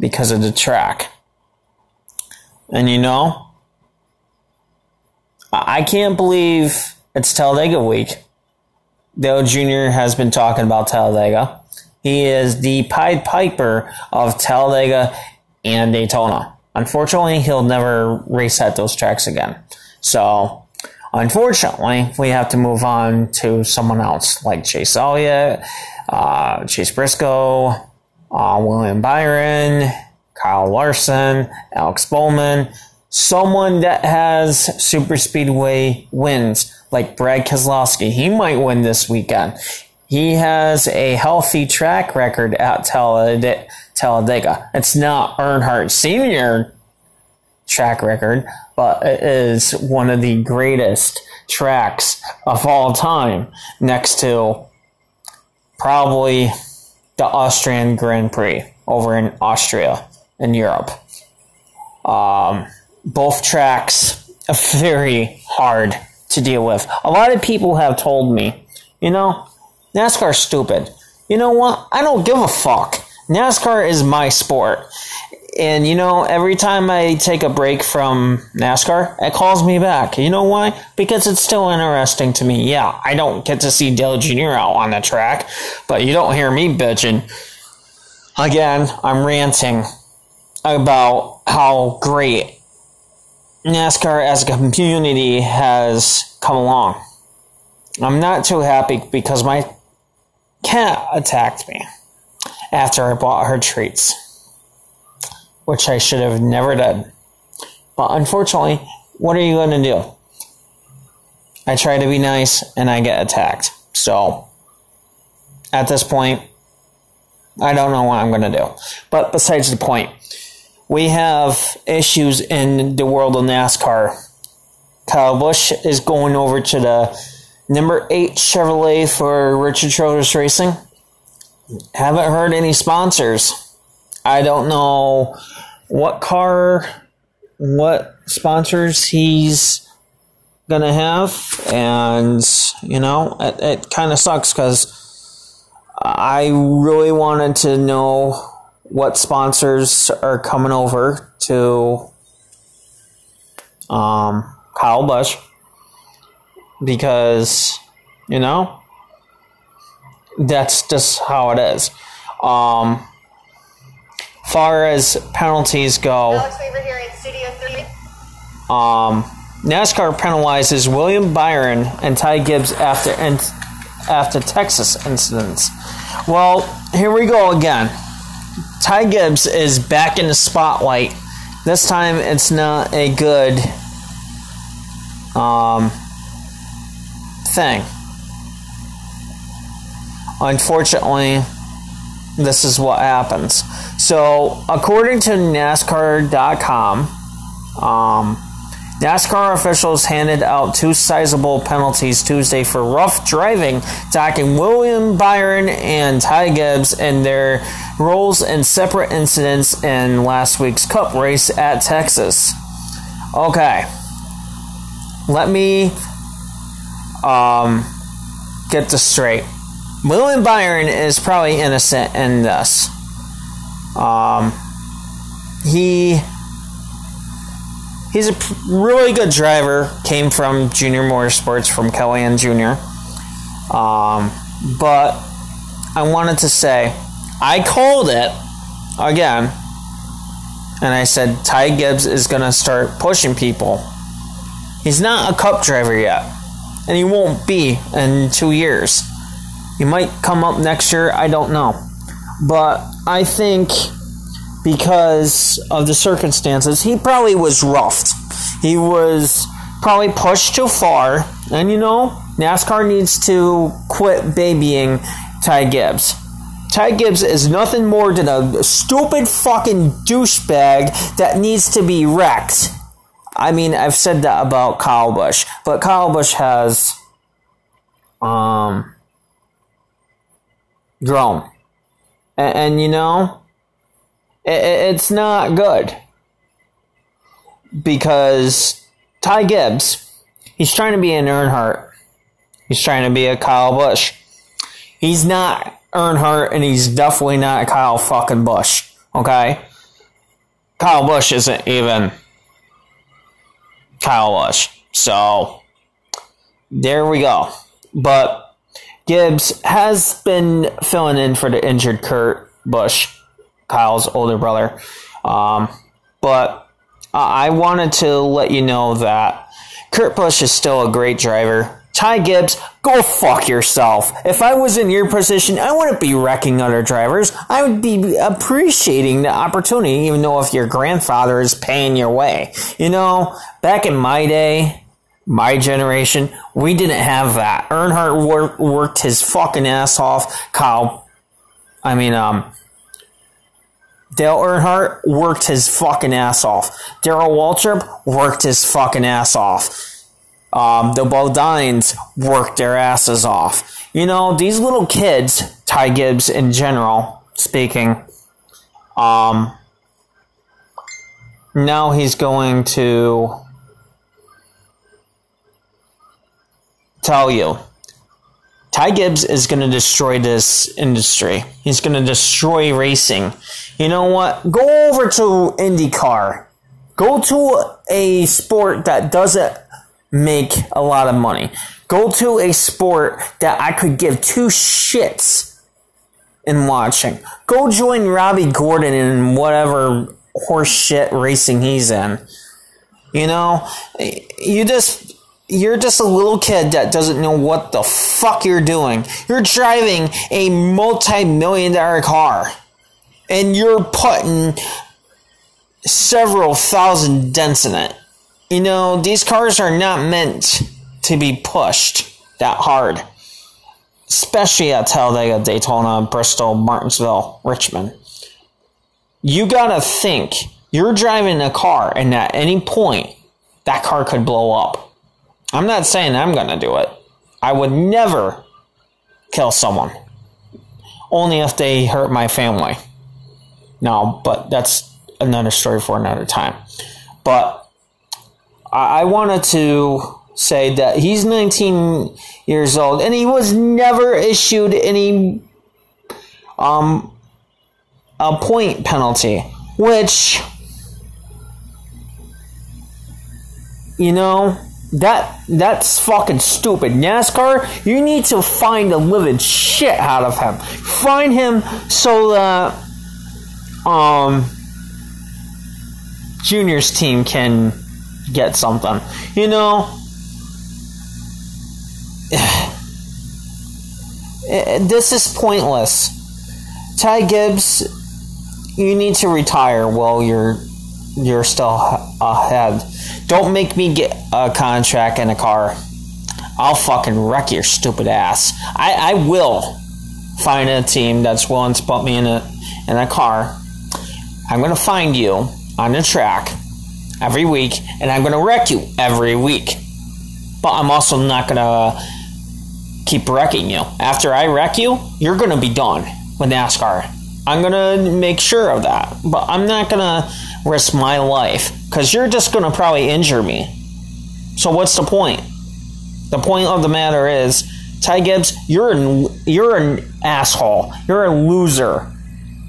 Because of the track. And you know, I can't believe it's Talladega week. Dale Junior has been talking about Talladega. He is the Pied Piper of Talladega and Daytona. Unfortunately, he'll never race at those tracks again. So, unfortunately, we have to move on to someone else, like Chase Elliott, uh, Chase Briscoe, Uh, William Byron, Kyle Larson, Alex Bowman, someone that has super speedway wins, like Brad Keselowski. He might win this weekend. He has a healthy track record at Tallade- Talladega. It's not Earnhardt Senior track record, but it is one of the greatest tracks of all time, next to probably the Austrian Grand Prix over in Austria in Europe. Um, both tracks are very hard to deal with. A lot of people have told me, you know, NASCAR's stupid. You know what? I don't give a fuck. NASCAR is my sport. And, you know, every time I take a break from NASCAR, it calls me back. You know why? Because it's still interesting to me. Yeah, I don't get to see Dale Junior out on the track, but you don't hear me bitching. Again, I'm ranting about how great NASCAR as a community has come along. I'm not too happy because my cat attacked me after I bought her treats, which I should have never done. But unfortunately, what are you going to do? I try to be nice, and I get attacked. So, at this point, I don't know what I'm going to do. But besides the point, we have issues in the world of NASCAR. Kyle Busch is going over to the number eight Chevrolet for Richard Childress Racing. Haven't heard any sponsors. I don't know what car, what sponsors he's going to have. And, you know, it, it kind of sucks because I really wanted to know what sponsors are coming over to um, Kyle Busch. Because, you know, that's just how it is. Um, far as penalties go, Alex Weaver here in Studio three. Um, NASCAR penalizes William Byron and Ty Gibbs after and after Texas incidents. Well, here we go again. Ty Gibbs is back in the spotlight. This time, it's not a good um. thing. Unfortunately, this is what happens. So, according to NASCAR dot com, um, NASCAR officials handed out two sizable penalties Tuesday for rough driving, docking William Byron and Ty Gibbs in their roles in separate incidents in last week's Cup race at Texas. Okay. Let me Um, get this straight. William Byron is probably innocent in this. Um, he he's a really good driver. Came from Junior Motorsports from Kelly and Junior Um, but I wanted to say I called it again, and I said Ty Gibbs is gonna start pushing people. He's not a cup driver yet. And he won't be in two years. He might come up next year, I don't know. But I think because of the circumstances, he probably was roughed. He was probably pushed too far. And you know, NASCAR needs to quit babying Ty Gibbs. Ty Gibbs is nothing more than a stupid fucking douchebag that needs to be wrecked. I mean, I've said that about Kyle Busch, but Kyle Busch has um, grown. And, and, you know, it, it's not good. Because Ty Gibbs, he's trying to be an Earnhardt. He's trying to be a Kyle Busch. He's not Earnhardt, and he's definitely not Kyle fucking Busch, okay? Kyle Busch isn't even Kyle Busch. So, there we go. But Gibbs has been filling in for the injured Kurt Busch, Kyle's older brother. Um, but uh, I wanted to let you know that Kurt Busch is still a great driver. Ty Gibbs, go fuck yourself. If I was in your position, I wouldn't be wrecking other drivers. I would be appreciating the opportunity, even though if your grandfather is paying your way. You know, back in my day, my generation, we didn't have that. Earnhardt wor- worked his fucking ass off. Kyle, I mean, um, Dale Earnhardt worked his fucking ass off. Darrell Waltrip worked his fucking ass off. Um, the Bodines worked their asses off. You know, these little kids, Ty Gibbs in general, speaking, um, now he's going to tell you. Ty Gibbs is going to destroy this industry. He's going to destroy racing. You know what? Go over to IndyCar. Go to a sport that doesn't make a lot of money. Go to a sport that I could give two shits in watching. Go join Robbie Gordon in whatever horse shit racing he's in. You know, you just you're just a little kid that doesn't know what the fuck you're doing. You're driving a multi-million dollar car and you're putting several thousand dents in it. You know, these cars are not meant to be pushed that hard. Especially at Talladega, Daytona, Bristol, Martinsville, Richmond. You gotta think. You're driving a car, and at any point, that car could blow up. I'm not saying I'm going to do it. I would never kill someone. Only if they hurt my family. No, but that's another story for another time. But I wanted to say that he's nineteen years old, and he was never issued any um, a point penalty, which... You know, that that's fucking stupid. NASCAR, you need to find the living shit out of him. Find him so that um, Junior's team can get something. You know, this is pointless. Ty Gibbs, you need to retire while you're you're still ahead. Don't make me get a contract and a car. I'll fucking wreck your stupid ass. I, I will find a team that's willing to put me in a in a car. I'm going to find you on the track every week, and I'm going to wreck you every week. But I'm also not going to keep wrecking you. After I wreck you, you're going to be done with NASCAR. I'm going to make sure of that. But I'm not going to risk my life, because you're just going to probably injure me. So what's the point? The point of the matter is, Ty Gibbs, you're an, you're an asshole. You're a loser.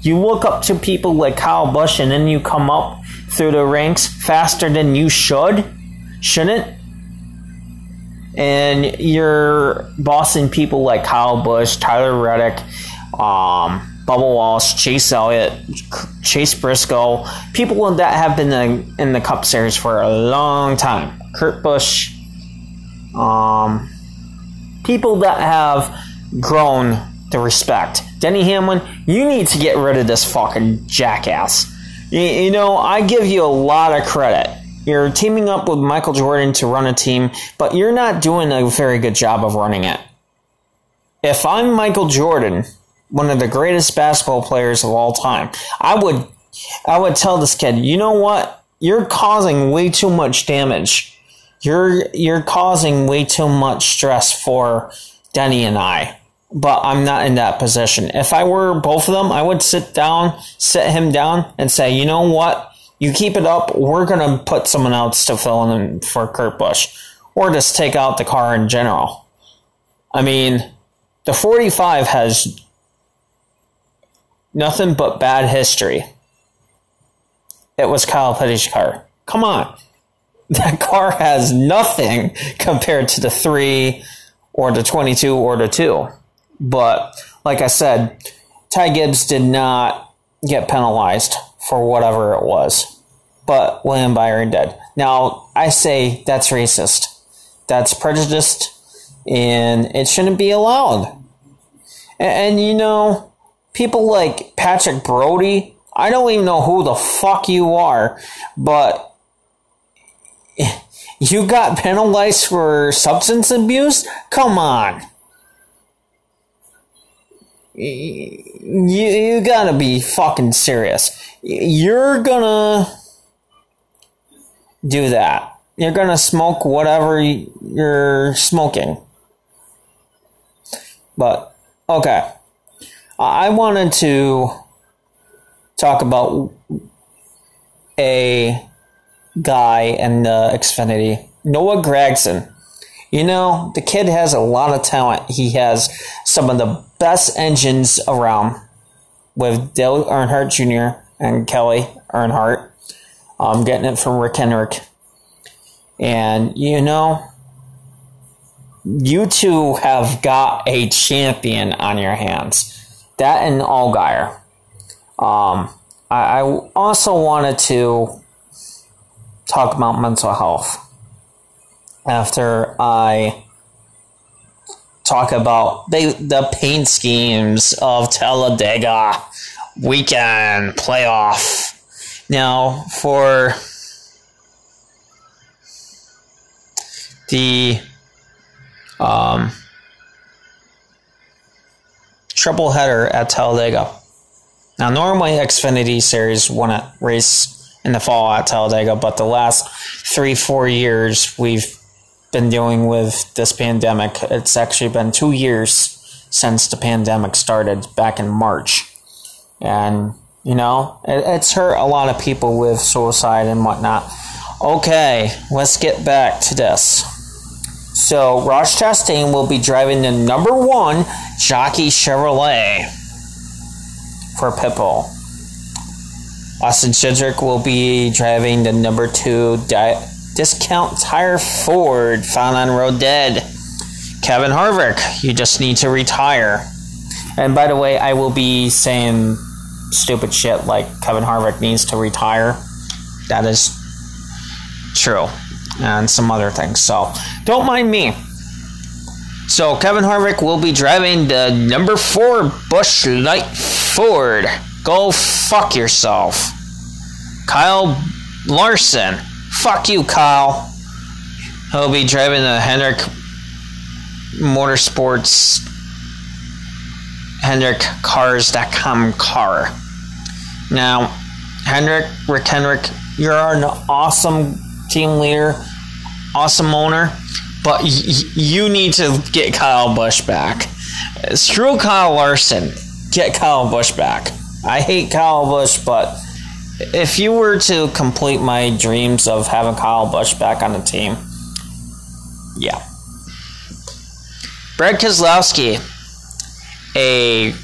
You look up to people like Kyle Busch, and then you come up through the ranks faster than you should, shouldn't? And you're bossing people like Kyle Busch, Tyler Reddick, um... Bubba Wallace, Chase Elliott, Chase Briscoe, people that have been in the, in the Cup Series for a long time. Kurt Busch, um, people that have grown the respect. Denny Hamlin, you need to get rid of this fucking jackass. You, you know, I give you a lot of credit. You're teaming up with Michael Jordan to run a team, but you're not doing a very good job of running it. If I'm Michael Jordan, one of the greatest basketball players of all time, I would I would tell this kid, you know what? You're causing way too much damage. You're you're causing way too much stress for Denny and I. But I'm not in that position. If I were both of them, I would sit down, sit him down, and say, you know what? You keep it up, we're going to put someone else to fill in for Kurt Busch. Or just take out the car in general. I mean, the forty-five has nothing but bad history. It was Kyle Petty's car. Come on. That car has nothing compared to the three or the twenty-two or the two. But, like I said, Ty Gibbs did not get penalized for whatever it was. But William Byron did. Now, I say that's racist. That's prejudiced. And it shouldn't be allowed. And, and you know... people like Patrick Brody, I don't even know who the fuck you are, but you got penalized for substance abuse? Come on. You, you gotta be fucking serious. You're gonna do that. You're gonna smoke whatever you're smoking. But, okay. I wanted to talk about a guy in the Xfinity, Noah Gragson. You know, the kid has a lot of talent. He has some of the best engines around with Dale Earnhardt Junior and Kelly Earnhardt. I'm getting it from Rick Hendrick. And, you know, you two have got a champion on your hands. That and Allgaier. Um, I, I also wanted to talk about mental health. After I talk about they, the paint schemes of Talladega weekend playoff. Now, for the... Um, triple header at Talladega. Now, normally Xfinity Series wouldn't race in the fall at Talladega, but the last three, four years we've been dealing with this pandemic. It's actually been two years since the pandemic started back in March. And, you know, it, it's hurt a lot of people with suicide and whatnot. Okay, let's get back to this. So, Ross Chastain will be driving the number one jockey Chevrolet for Pitbull. Austin Cindric will be driving the number two di- discount tire Ford found on road dead. Kevin Harvick, you just need to retire. And by the way, I will be saying stupid shit like Kevin Harvick needs to retire. That is true. And some other things. So, don't mind me. So, Kevin Harvick will be driving the number four Busch Light Ford. Go fuck yourself. Kyle Larson. Fuck you, Kyle. He'll be driving the Hendrick Motorsports Hendrick Cars dot com car. Now, Hendrick, Rick Hendrick, you're an awesome team leader, awesome owner, but y- you need to get Kyle Busch back. Screw Kyle Larson. Get Kyle Busch back. I hate Kyle Busch, but if you were to complete my dreams of having Kyle Busch back on the team, yeah. Brad Keselowski, a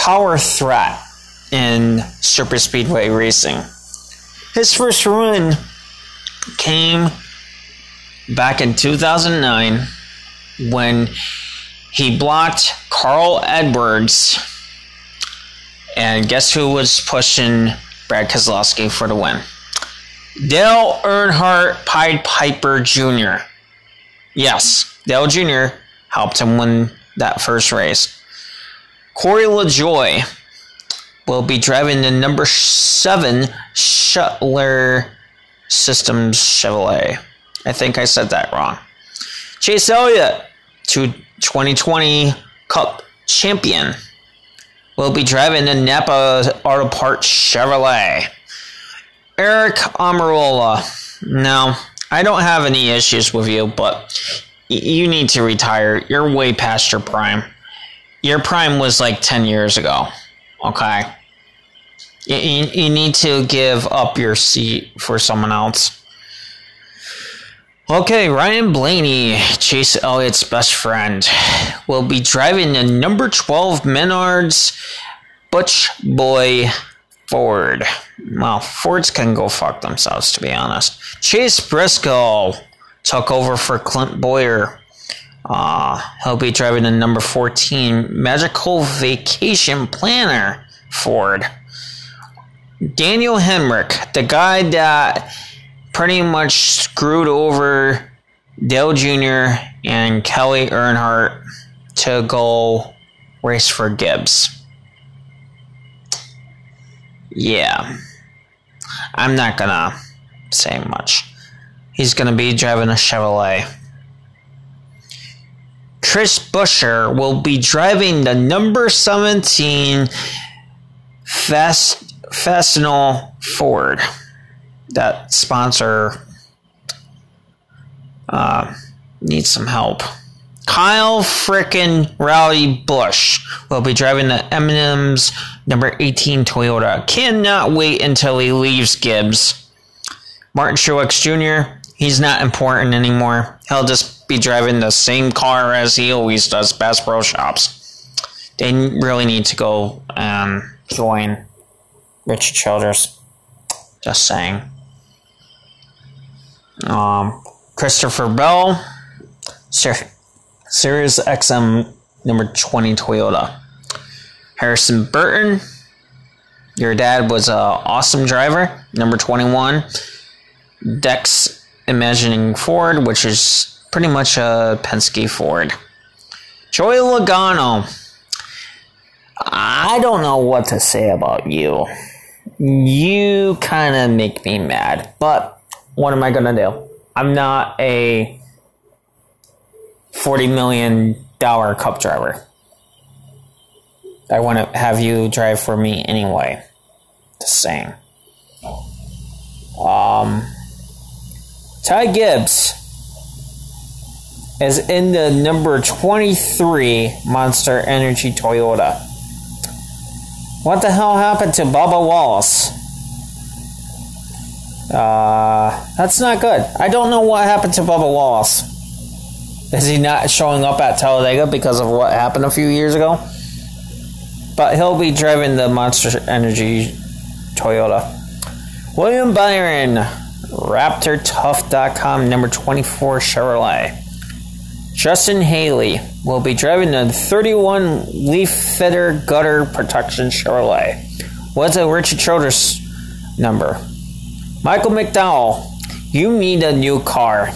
power threat in super speedway racing. His first run came back in two thousand nine when he blocked Carl Edwards, and guess who was pushing Brad Keselowski for the win? Dale Earnhardt, Pied Piper Junior Yes, Dale Junior helped him win that first race. Corey LaJoie will be driving the number seven Shuttler Systems Chevrolet. I think I said that wrong. Chase Elliott, twenty twenty Cup champion, will be driving the Napa Auto Parts Chevrolet. Eric Almirola. Now, I don't have any issues with you, but you need to retire. You're way past your prime. Your prime was like ten years ago. Okay? You, you, you need to give up your seat for someone else. Okay, Ryan Blaney, Chase Elliott's best friend, will be driving the number twelve Menards Butch Boy Ford. Well, Fords can go fuck themselves, to be honest. Chase Briscoe took over for Clint Boyer. Uh, he'll be driving the number fourteen Magical Vacation Planner Ford. Daniel Hemrick, the guy that pretty much screwed over Dale Junior and Kelly Earnhardt to go race for Gibbs. Yeah. I'm not gonna say much. He's going to be driving a Chevrolet. Chris Buescher will be driving the number seventeen Fast, Fastenal Ford. That sponsor uh, needs some help. Kyle frickin' Rowdy Busch will be driving the M and M's number eighteen Toyota. Cannot wait until he leaves Gibbs. Martin Truex Junior, he's not important anymore. He'll just be driving the same car as he always does, Bass Pro Shops. They really need to go um, join Richard Childress. Just saying. Um, Christopher Bell, Sir, Sirius X M number twenty Toyota. Harrison Burton, your dad was an awesome driver, number twenty-one. Dex Imagining Ford, which is pretty much a Penske Ford. Joey Logano. I don't know what to say about you. You kind of make me mad, but what am I going to do? I'm not a forty million dollars cup driver. I want to have you drive for me anyway. Just saying. Um, Ty Gibbs is in the number twenty-three Monster Energy Toyota. What the hell happened to Bubba Wallace? Uh, that's not good. I don't know what happened to Bubba Wallace. Is he not showing up at Talladega because of what happened a few years ago? But he'll be driving the Monster Energy Toyota. William Byron, Raptor Tough dot com, number twenty-four Chevrolet. Justin Haley will be driving the thirty-one Leaf Fitter Gutter Protection Chevrolet. What's a Richard Childress number? Michael McDowell, you need a new car.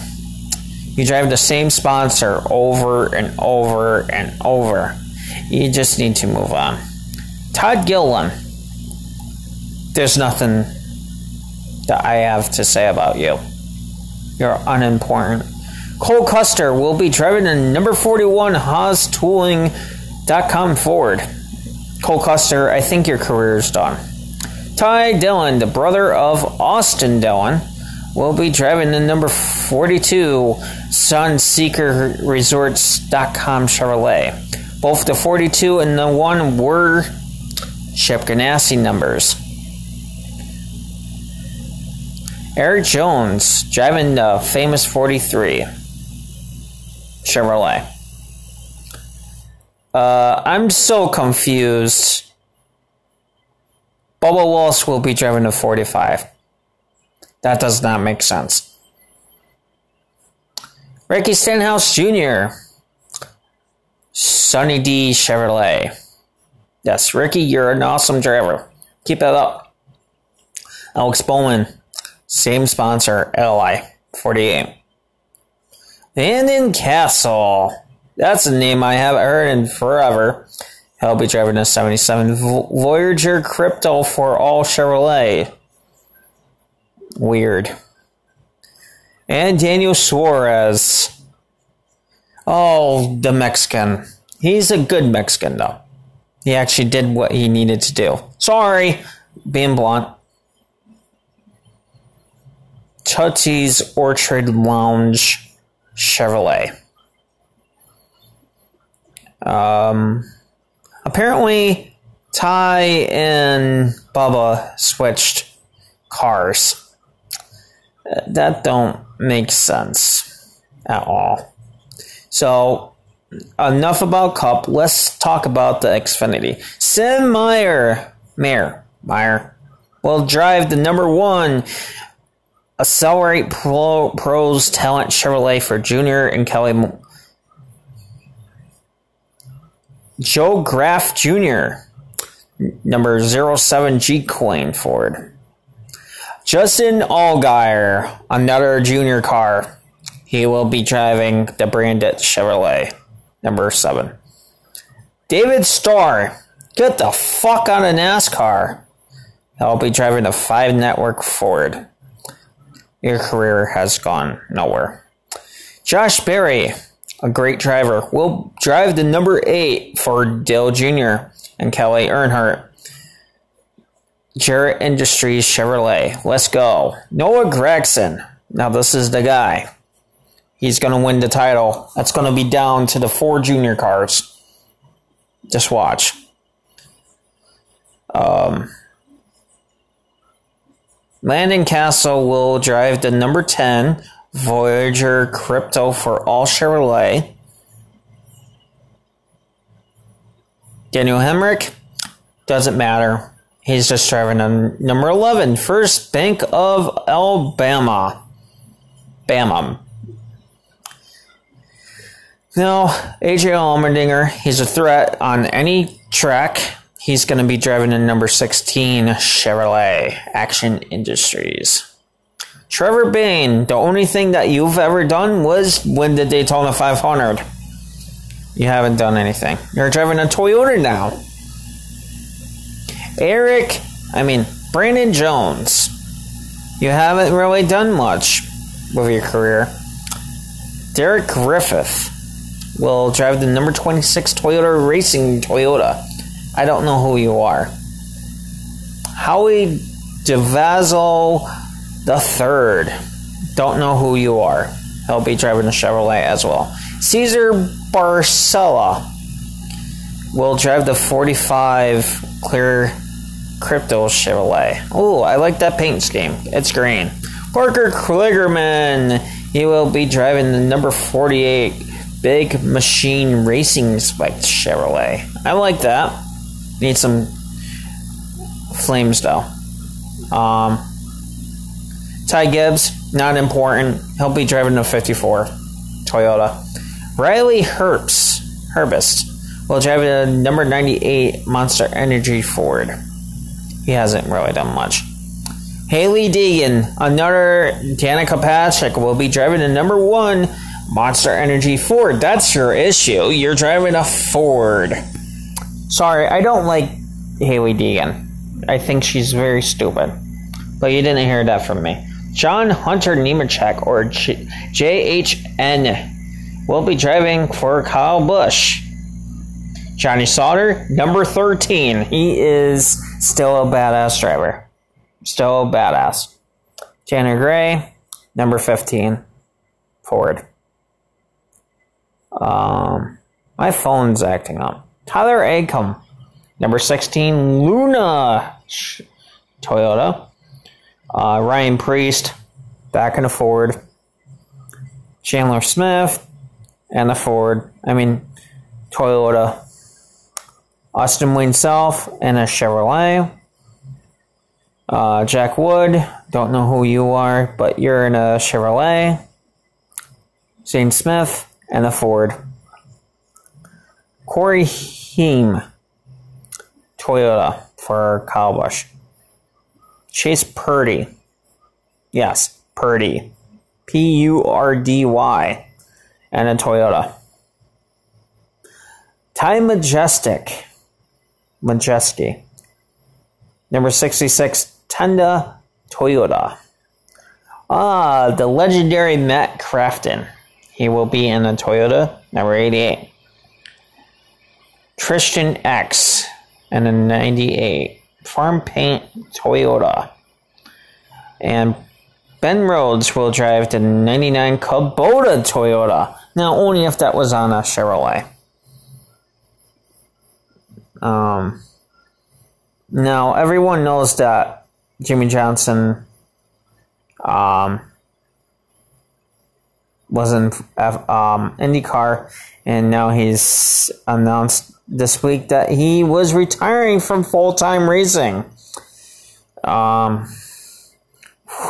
You drive the same sponsor over and over and over. You just need to move on. Todd Gilliland, there's nothing that I have to say about you. You're unimportant. Cole Custer will be driving a number forty-one Haas Tooling dot com Ford. Cole Custer, I think your career is done. Ty Dillon, the brother of Austin Dillon, will be driving the number forty-two Sunseeker Resorts dot com Chevrolet. Both the forty-two and the one were Chip Ganassi numbers. Eric Jones driving the famous forty-three Chevrolet. Uh, I'm so confused. Bubba Wallace will be driving the forty-five. That does not make sense. Ricky Stenhouse Junior Sonny D Chevrolet. Yes, Ricky, you're an awesome driver. Keep that up. Alex Bowman, same sponsor, L I forty-eight. Landon Castle. That's a name I haven't heard in forever. He'll be driving a seventy-seven Voyager Crypto for all Chevrolet. Weird. And Daniel Suarez. Oh, the Mexican. He's a good Mexican, though. He actually did what he needed to do. Sorry, being blunt. Tootsie's Orchard Lounge Chevrolet. Um, apparently, Ty and Bubba switched cars. That don't make sense at all. So, enough about Cup. Let's talk about the Xfinity. Sam Meyer, Mayer, Meyer will drive the number one Accelerate Pro, Pro's Talent Chevrolet for Junior and Kelly. Mo- Joe Graff Junior, number oh seven G-Coin Ford. Justin Allgaier, another junior car. He will be driving the Bandit Chevrolet, number seven. David Starr, get the fuck out of NASCAR. He'll be driving the five Network Ford. Your career has gone nowhere. Josh Berry, a great driver, will drive the number eight for Dale Junior and Kelly Earnhardt. Jarrett Industries Chevrolet. Let's go. Noah Gragson. Now this is the guy. He's going to win the title. That's going to be down to the four junior cars. Just watch. Um... Landon Castle will drive the number ten Voyager Crypto for all Chevrolet. Daniel Hemrick, doesn't matter. He's just driving on number eleven First Bank of Alabama. Bama. Now, A J Allmendinger, he's a threat on any track. He's going to be driving in number sixteen Chevrolet Action Industries. Trevor Bain, the only thing that you've ever done was win the Daytona five hundred. You haven't done anything. You're driving a Toyota now. Eric, I mean, Brandon Jones. You haven't really done much with your career. Derek Griffith will drive the number twenty-six Toyota Racing Toyota. I don't know who you are. Howie DeVazzo the third. Don't know who you are. He'll be driving a Chevrolet as well. Cesar Barcella will drive the forty-five Clear Crypto Chevrolet. Oh, I like that paint scheme. It's green. Parker Kligerman, he will be driving the number forty-eight Big Machine Racing Spiked Chevrolet. I like that. Need some flames though. Um, Ty Gibbs, not important. He'll be driving the fifty-four Toyota. Riley Herbst, Herbst will drive the number ninety-eight Monster Energy Ford. He hasn't really done much. Haley Deegan, another Danica Patrick, will be driving the number one Monster Energy Ford. That's your issue. You're driving a Ford. Sorry, I don't like Haley Deegan. I think she's very stupid. But you didn't hear that from me. John Hunter Nemechek, or J H N, will be driving for Kyle Busch. Johnny Sauter, number thirteen. He is still a badass driver. Still badass. Tanner Gray, number fifteen, Ford. Um, my phone's acting up. Tyler Acom, number sixteen, Luna, Toyota. Uh, Ryan Priest, back in a Ford. Chandler Smith, and the Ford. I mean, Toyota. Austin Wayne Self, and a Chevrolet. Uh, Jack Wood, don't know who you are, but you're in a Chevrolet. Zane Smith, and a Ford. Corey Heim, Toyota for Kyle Busch. Chase Purdy. Yes, Purdy. P U R D Y. And a Toyota. Ty Majestic. Majeski. Number sixty-six, Tenda Toyota. Ah, the legendary Matt Crafton. He will be in a Toyota, number eighty-eight. Tristan X, and a ninety-eight. Farm Paint Toyota. And Ben Rhodes will drive the ninety-nine Kubota Toyota. Now, only if that was on a Chevrolet. Um... Now, everyone knows that Jimmy Johnson um, was in F- um, IndyCar, and now he's announced this week that he was retiring from full-time racing. Um,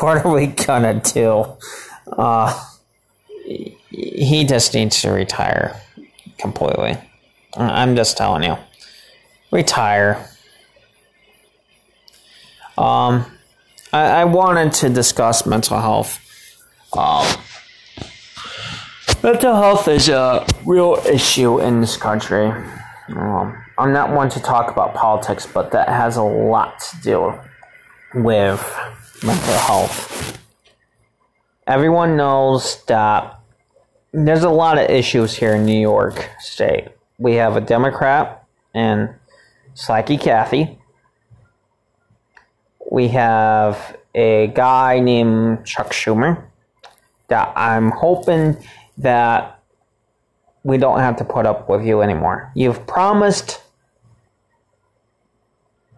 what are we going to do? Uh, he just needs to retire completely. I'm just telling you. Retire. Um, I, I wanted to discuss mental health. Um, mental health is a real issue in this country. Um, I'm not one to talk about politics, but that has a lot to do with mental health. Everyone knows that there's a lot of issues here in New York State. We have a Democrat and Slacky Kathy. We have a guy named Chuck Schumer that I'm hoping that we don't have to put up with you anymore. You've promised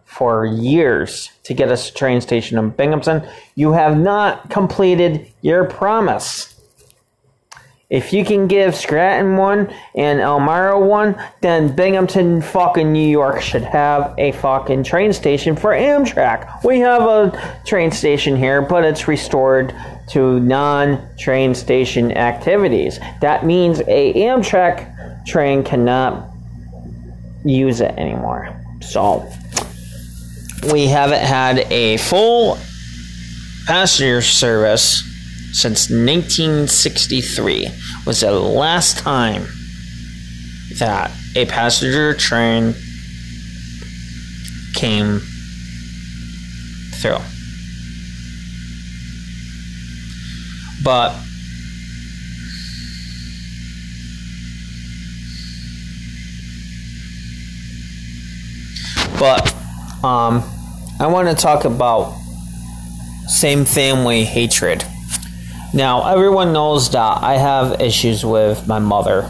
for years to get us a train station in Binghamton. You have not completed your promise. If you can give Scranton one and Elmira one, then Binghamton fucking New York should have a fucking train station for Amtrak. We have a train station here, but it's restored to non-train station activities. That means a Amtrak train cannot use it anymore. So, we haven't had a full passenger service since nineteen sixty-three was the last time that a passenger train came through. But but um I want to talk about same family hatred. Now, everyone knows that I have issues with my mother.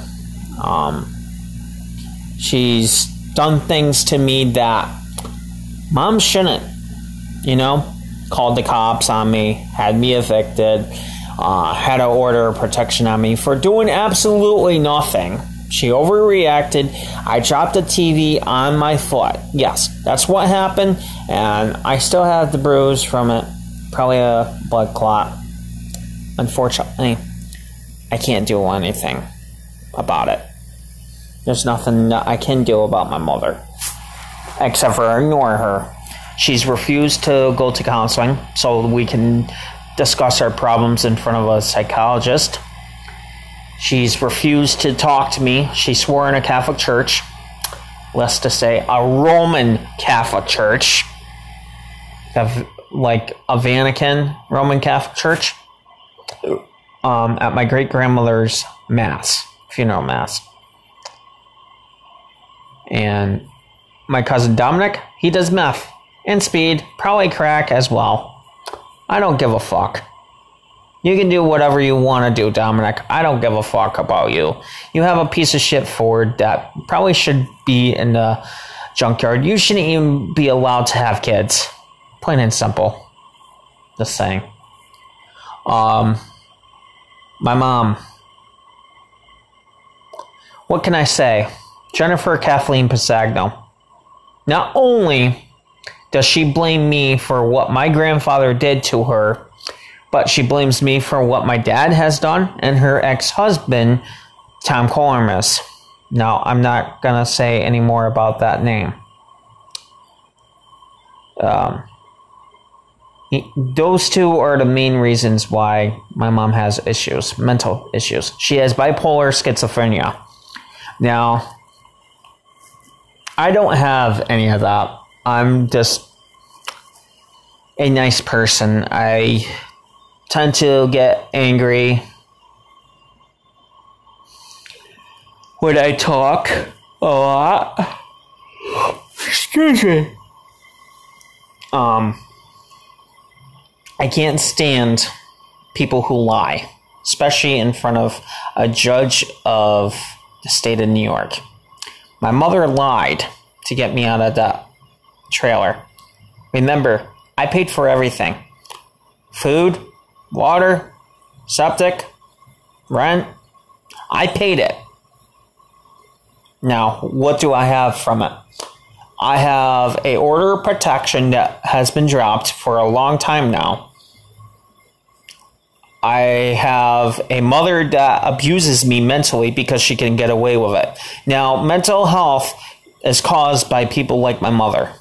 Um, she's done things to me that mom shouldn't, you know? Called the cops on me, had me evicted, uh, had to order protection on me for doing absolutely nothing. She overreacted. I dropped the T V on my foot. Yes, that's what happened, and I still have the bruise from it. Probably a blood clot. Unfortunately, I can't do anything about it. There's nothing I can do about my mother, except for ignore her. She's refused to go to counseling so we can discuss our problems in front of a psychologist. She's refused to talk to me. She swore in a Catholic church. Less to say, a Roman Catholic church. Like a Vatican Roman Catholic church. Um, at my great-grandmother's mass, funeral mass. And my cousin Dominic, he does meth. And speed, probably crack as well. I don't give a fuck. You can do whatever you want to do, Dominic. I don't give a fuck about you. You have a piece of shit Ford that probably should be in the junkyard. You shouldn't even be allowed to have kids. Plain and simple. Just saying. Um, my mom. What can I say? Jennifer Kathleen Pisagno. Not only does she blame me for what my grandfather did to her, but she blames me for what my dad has done and her ex-husband, Tom Colomas. Now, I'm not going to say any more about that name. Um, he, those two are the main reasons why my mom has issues, mental issues. She has bipolar schizophrenia. Now, I don't have any of that. I'm just a nice person. I tend to get angry when I talk a lot. Excuse me. Um, I can't stand people who lie, especially in front of a judge of the state of New York. My mother lied to get me out of that trailer. Remember, I paid for everything. Food, water, septic, rent. I paid it. Now, what do I have from it? I have a order of protection that has been dropped for a long time now. I have a mother that abuses me mentally because she can get away with it. Now, mental health is caused by people like my mother.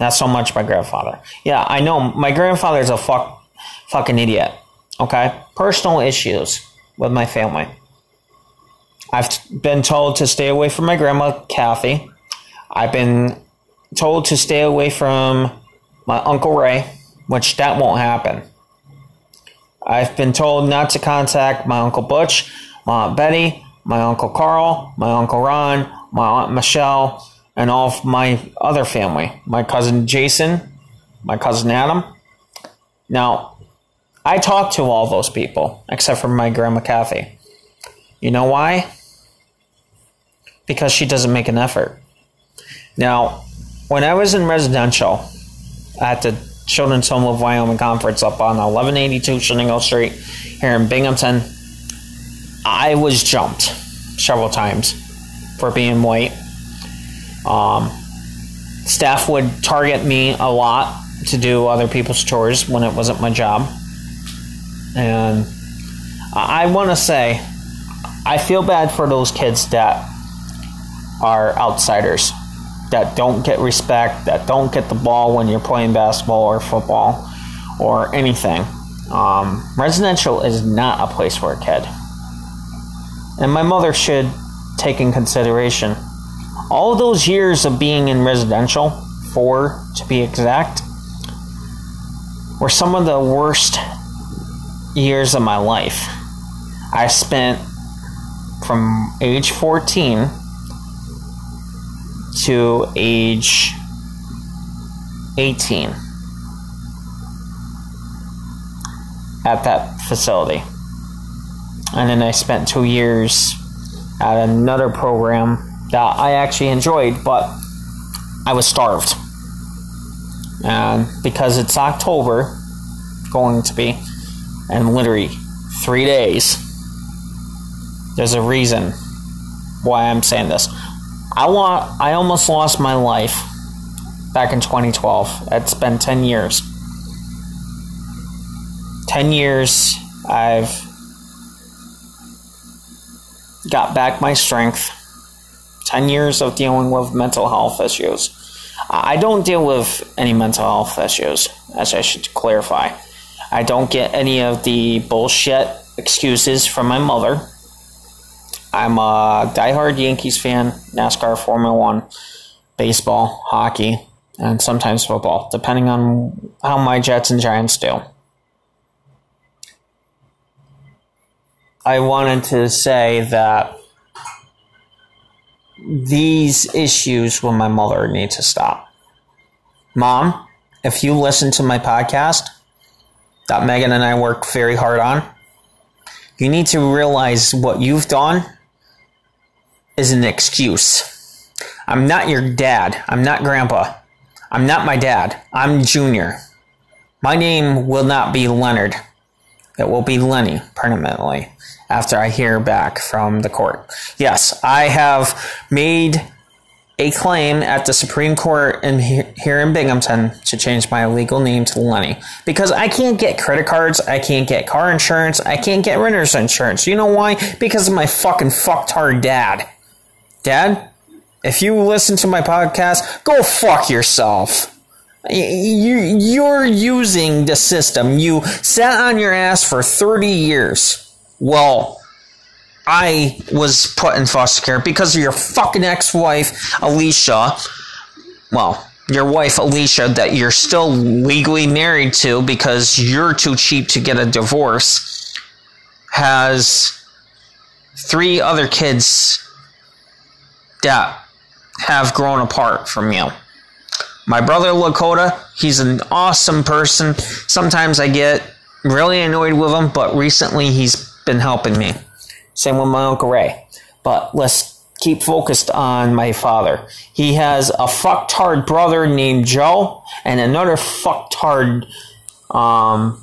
Not so much my grandfather. Yeah, I know. My grandfather's a fuck, fucking idiot. Okay? Personal issues with my family. I've been told to stay away from my grandma, Kathy. I've been told to stay away from my Uncle Ray, which that won't happen. I've been told not to contact my Uncle Butch, my Aunt Betty, my Uncle Carl, my Uncle Ron, my Aunt Michelle, and all of my other family. My cousin Jason, my cousin Adam. Now, I talk to all those people, except for my grandma Kathy. You know why? Because she doesn't make an effort. Now, when I was in residential at the Children's Home of Wyoming Conference up on eleven eighty-two Shenango Street here in Binghamton, I was jumped several times for being white. Um, staff would target me a lot to do other people's chores when it wasn't my job. And I, I want to say, I feel bad for those kids that are outsiders, that don't get respect, that don't get the ball when you're playing basketball or football or anything. Um, residential is not a place for a kid. And my mother should take in consideration all those years of being in residential, four to be exact, were some of the worst years of my life. I spent from age fourteen to age eighteen at that facility. And then I spent two years at another program that I actually enjoyed, but I was starved. And because it's October, going to be, and literally three days, there's a reason why I'm saying this. I want, I almost lost my life back in twenty twelve. It's been ten years. ten years I've got back my strength. ten years of dealing with mental health issues. I don't deal with any mental health issues, as I should clarify. I don't get any of the bullshit excuses from my mother. I'm a diehard Yankees fan, NASCAR, Formula One, baseball, hockey, and sometimes football, depending on how my Jets and Giants do. I wanted to say that these issues with my mother need to stop. Mom, if you listen to my podcast that Megan and I work very hard on, you need to realize what you've done is an excuse. I'm not your dad. I'm not grandpa. I'm not my dad. I'm Junior. My name will not be Leonard. It will be Lenny permanently after I hear back from the court. Yes, I have made a claim at the Supreme Court in, here in Binghamton to change my legal name to Lenny. Because I can't get credit cards, I can't get car insurance, I can't get renter's insurance. You know why? Because of my fucking fucktard dad. Dad, if you listen to my podcast, go fuck yourself. You, you're using the system. You sat on your ass for thirty years. Well, I was put in foster care because of your fucking ex-wife, Alicia. Well, your wife, Alicia, that you're still legally married to because you're too cheap to get a divorce, has three other kids that have grown apart from you. My brother, Lakota, he's an awesome person. Sometimes I get really annoyed with him, but recently he's been helping me. Same with my Uncle Ray. But let's keep focused on my father. He has a fucktard brother named Joe and another fucktard um,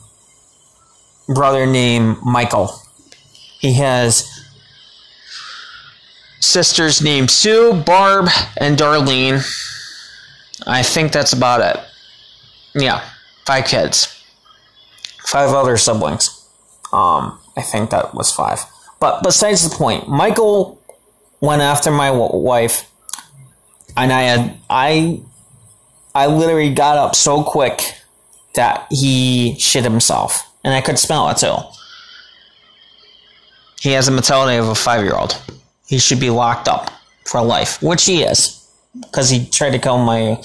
brother named Michael. He has sisters named Sue, Barb, and Darlene. I think that's about it. Yeah, five kids. Five other siblings. Um, I think that was five. But besides the point, Michael went after my wife, and I had I, I literally got up so quick that he shit himself, and I could smell it too. He has the mentality of a five-year-old. He should be locked up for life, which he is, because he tried to kill my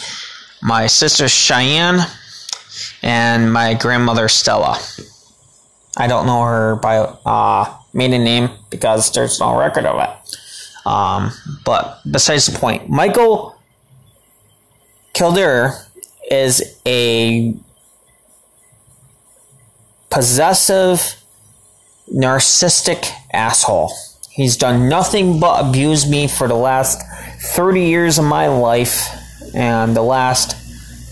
my sister Cheyenne and my grandmother Stella. I don't know her by uh, maiden name because there's no record of it. Um, but besides the point, Michael Kildare is a possessive, narcissistic asshole. He's done nothing but abuse me for the last thirty years of my life, and the last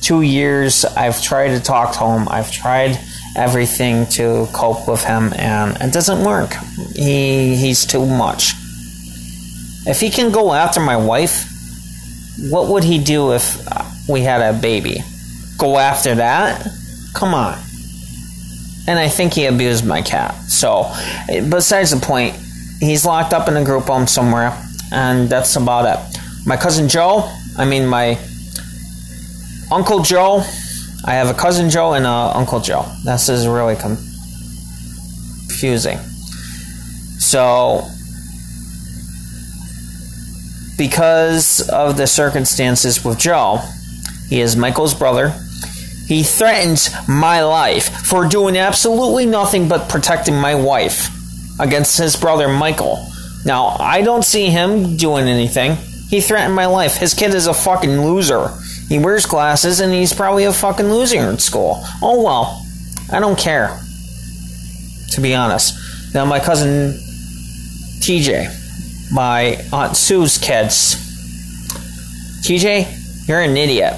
two years I've tried to talk to him. I've tried everything to cope with him, and it doesn't work. He he's too much. If he can go after my wife, what would he do if we had a baby? Go after that? Come on. And I think he abused my cat. So, besides the point, he's locked up in a group home somewhere, and that's about it. My cousin Joe, I mean my Uncle Joe, I have a cousin Joe and uh, Uncle Joe. This is really confusing. So, because of the circumstances with Joe, he is Michael's brother. He threatens my life for doing absolutely nothing but protecting my wife against his brother Michael. Now, I don't see him doing anything. He threatened my life. His kid is a fucking loser. He wears glasses, and he's probably a fucking loser in school. Oh, well. I don't care. to be honest. Now, my cousin T J, my Aunt Sue's kids, T J, you're an idiot.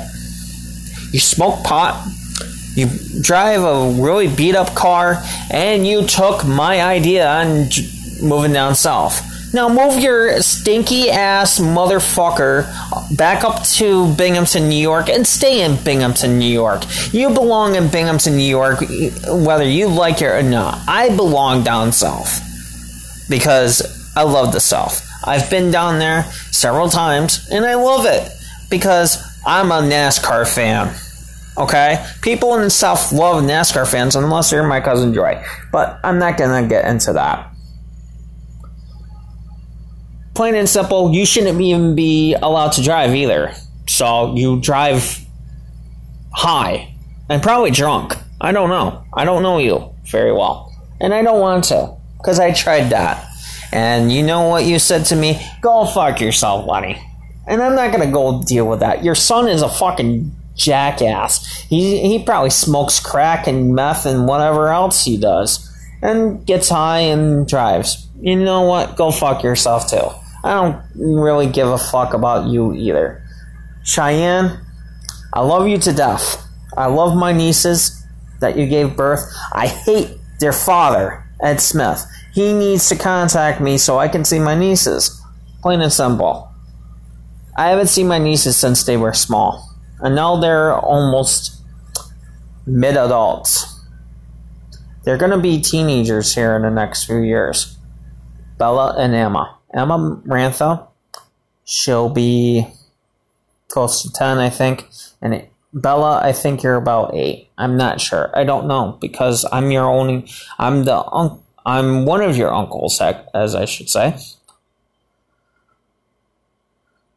You smoke pot, you drive a really beat-up car, and you took my idea on moving down south. Now move your stinky-ass motherfucker back up to Binghamton, New York, and stay in Binghamton, New York. You belong in Binghamton, New York, whether you like it or not. I belong down south because I love the South. I've been down there several times, and I love it because I'm a NASCAR fan. Okay? People in the South love NASCAR fans unless they're my cousin Joy. But I'm not going to get into that. Plain and simple, you shouldn't even be allowed to drive either. So you drive high and probably drunk. I don't know. I don't know you very well. And I don't want to because I tried that. And you know what you said to me? Go fuck yourself, buddy. And I'm not going to go deal with that. Your son is a fucking jackass. He he probably smokes crack and meth and whatever else he does. And gets high and drives. You know what? Go fuck yourself too. I don't really give a fuck about you either. Cheyenne, I love you to death. I love my nieces that you gave birth. I hate their father, Ed Smith. He needs to contact me so I can see my nieces. Plain and simple. I haven't seen my nieces since they were small. And now they're almost mid-adults. They're going to be teenagers here in the next few years. Bella and Emma. Emma Marantha, she'll be close to ten, I think. And Bella, I think you're about eight. I'm not sure. I don't know because I'm your only... I'm the un- I'm one of your uncles, as I should say.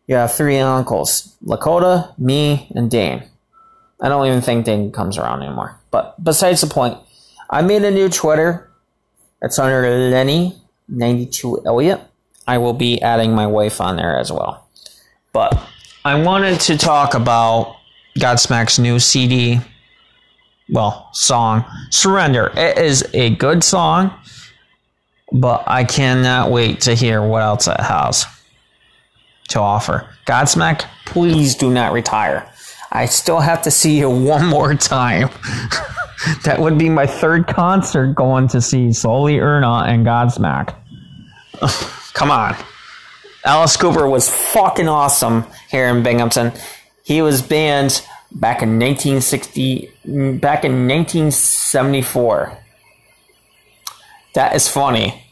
You have three uncles, Lakota, me, and Dane. I don't even think Dane comes around anymore. But besides the point, I made a new Twitter. It's under Lenny ninety-two Elliott. I will be adding my wife on there as well. But I wanted to talk about Godsmack's new C D, well, song, Surrender. It is a good song, but I cannot wait to hear what else it has to offer. Godsmack, please do not retire. I still have to see you one more time. That would be my third concert going to see Kelly Earnhardt and Godsmack. Come on. Alice Cooper was fucking awesome here in Binghamton. He was banned back in nineteen sixty, back in nineteen seventy-four. That is funny.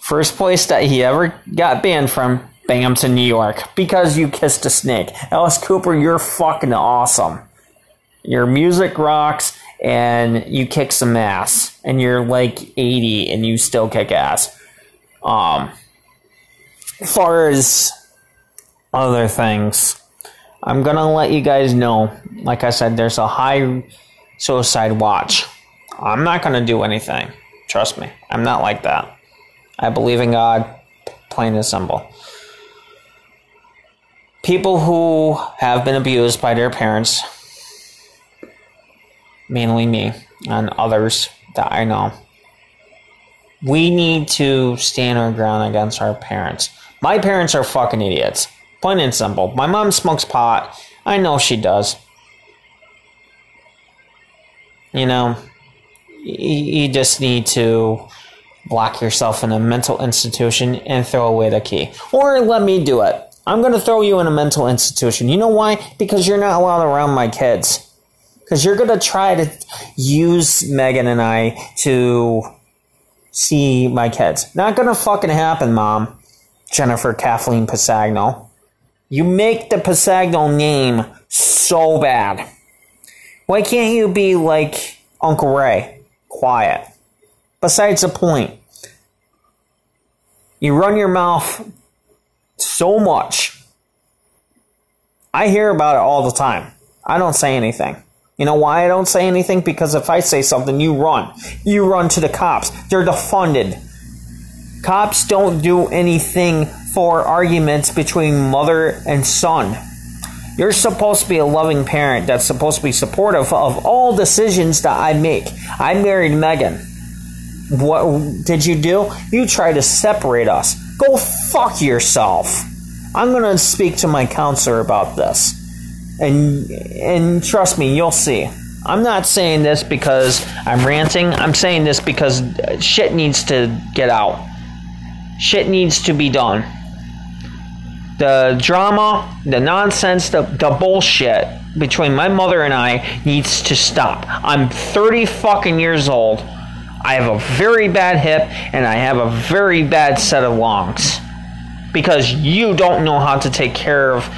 First place that he ever got banned from, Binghamton, New York. Because you kissed a snake. Alice Cooper, you're fucking awesome. Your music rocks, and you kick some ass. And you're like eighty, and you still kick ass. Um, as far as other things, I'm going to let you guys know. Like I said, there's a high suicide watch. I'm not going to do anything. Trust me. I'm not like that. I believe in God, plain and simple. People who have been abused by their parents, mainly me and others that I know, we need to stand our ground against our parents. My parents are fucking idiots, plain and simple. My mom smokes pot. I know she does. You know, you just need to lock yourself in a mental institution and throw away the key. Or let me do it. I'm going to throw you in a mental institution. You know why? Because you're not allowed around my kids. Because you're going to try to use Megan and I to see my kids. Not going to fucking happen, Mom. Jennifer Kathleen Pisagno. You make the Pisagno name so bad. Why can't you be like Uncle Ray? Quiet. Besides the point, you run your mouth so much. I hear about it all the time. I don't say anything. You know why I don't say anything? Because if I say something, you run. You run to the cops. They're defunded. Cops don't do anything for arguments between mother and son. You're supposed to be a loving parent that's supposed to be supportive of all decisions that I make. I married Megan. What did you do? You tried to separate us. Go fuck yourself. I'm going to speak to my counselor about this. And and trust me, you'll see. I'm not saying this because I'm ranting. I'm saying this because shit needs to get out. Shit needs to be done. The drama, the nonsense, the, the bullshit between my mother and I needs to stop. I'm thirty fucking years old. I have a very bad hip and I have a very bad set of lungs. Because you don't know how to take care of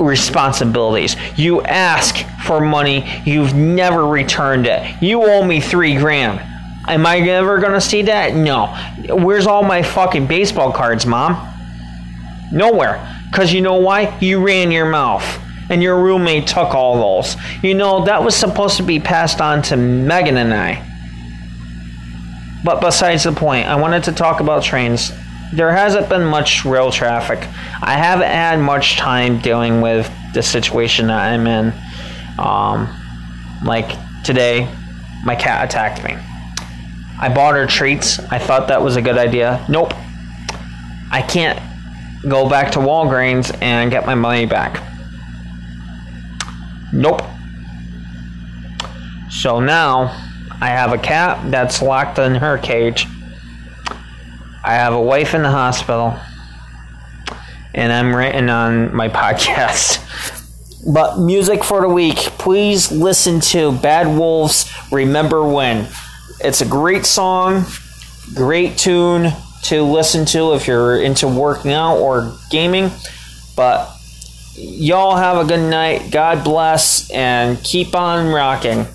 responsibilities. You ask for money, you've never returned it. You owe me three grand. Am I ever gonna see that? No. Where's all my fucking baseball cards, Mom? Nowhere. Because you know why? You ran your mouth. And your roommate took all those. You know, that was supposed to be passed on to Megan and I. But besides the point, I wanted to talk about trains. There hasn't been much rail traffic. I haven't had much time dealing with the situation that I'm in. Um, like today, my cat attacked me. I bought her treats. I thought that was a good idea. Nope. I can't go back to Walgreens and get my money back. Nope. So now, I have a cat that's locked in her cage. I have a wife in the hospital. And I'm writing on my podcast. But music for the week. Please listen to Bad Wolves' Remember When. It's a great song. Great tune to listen to if you're into working out or gaming. But y'all have a good night. God bless. And keep on rocking.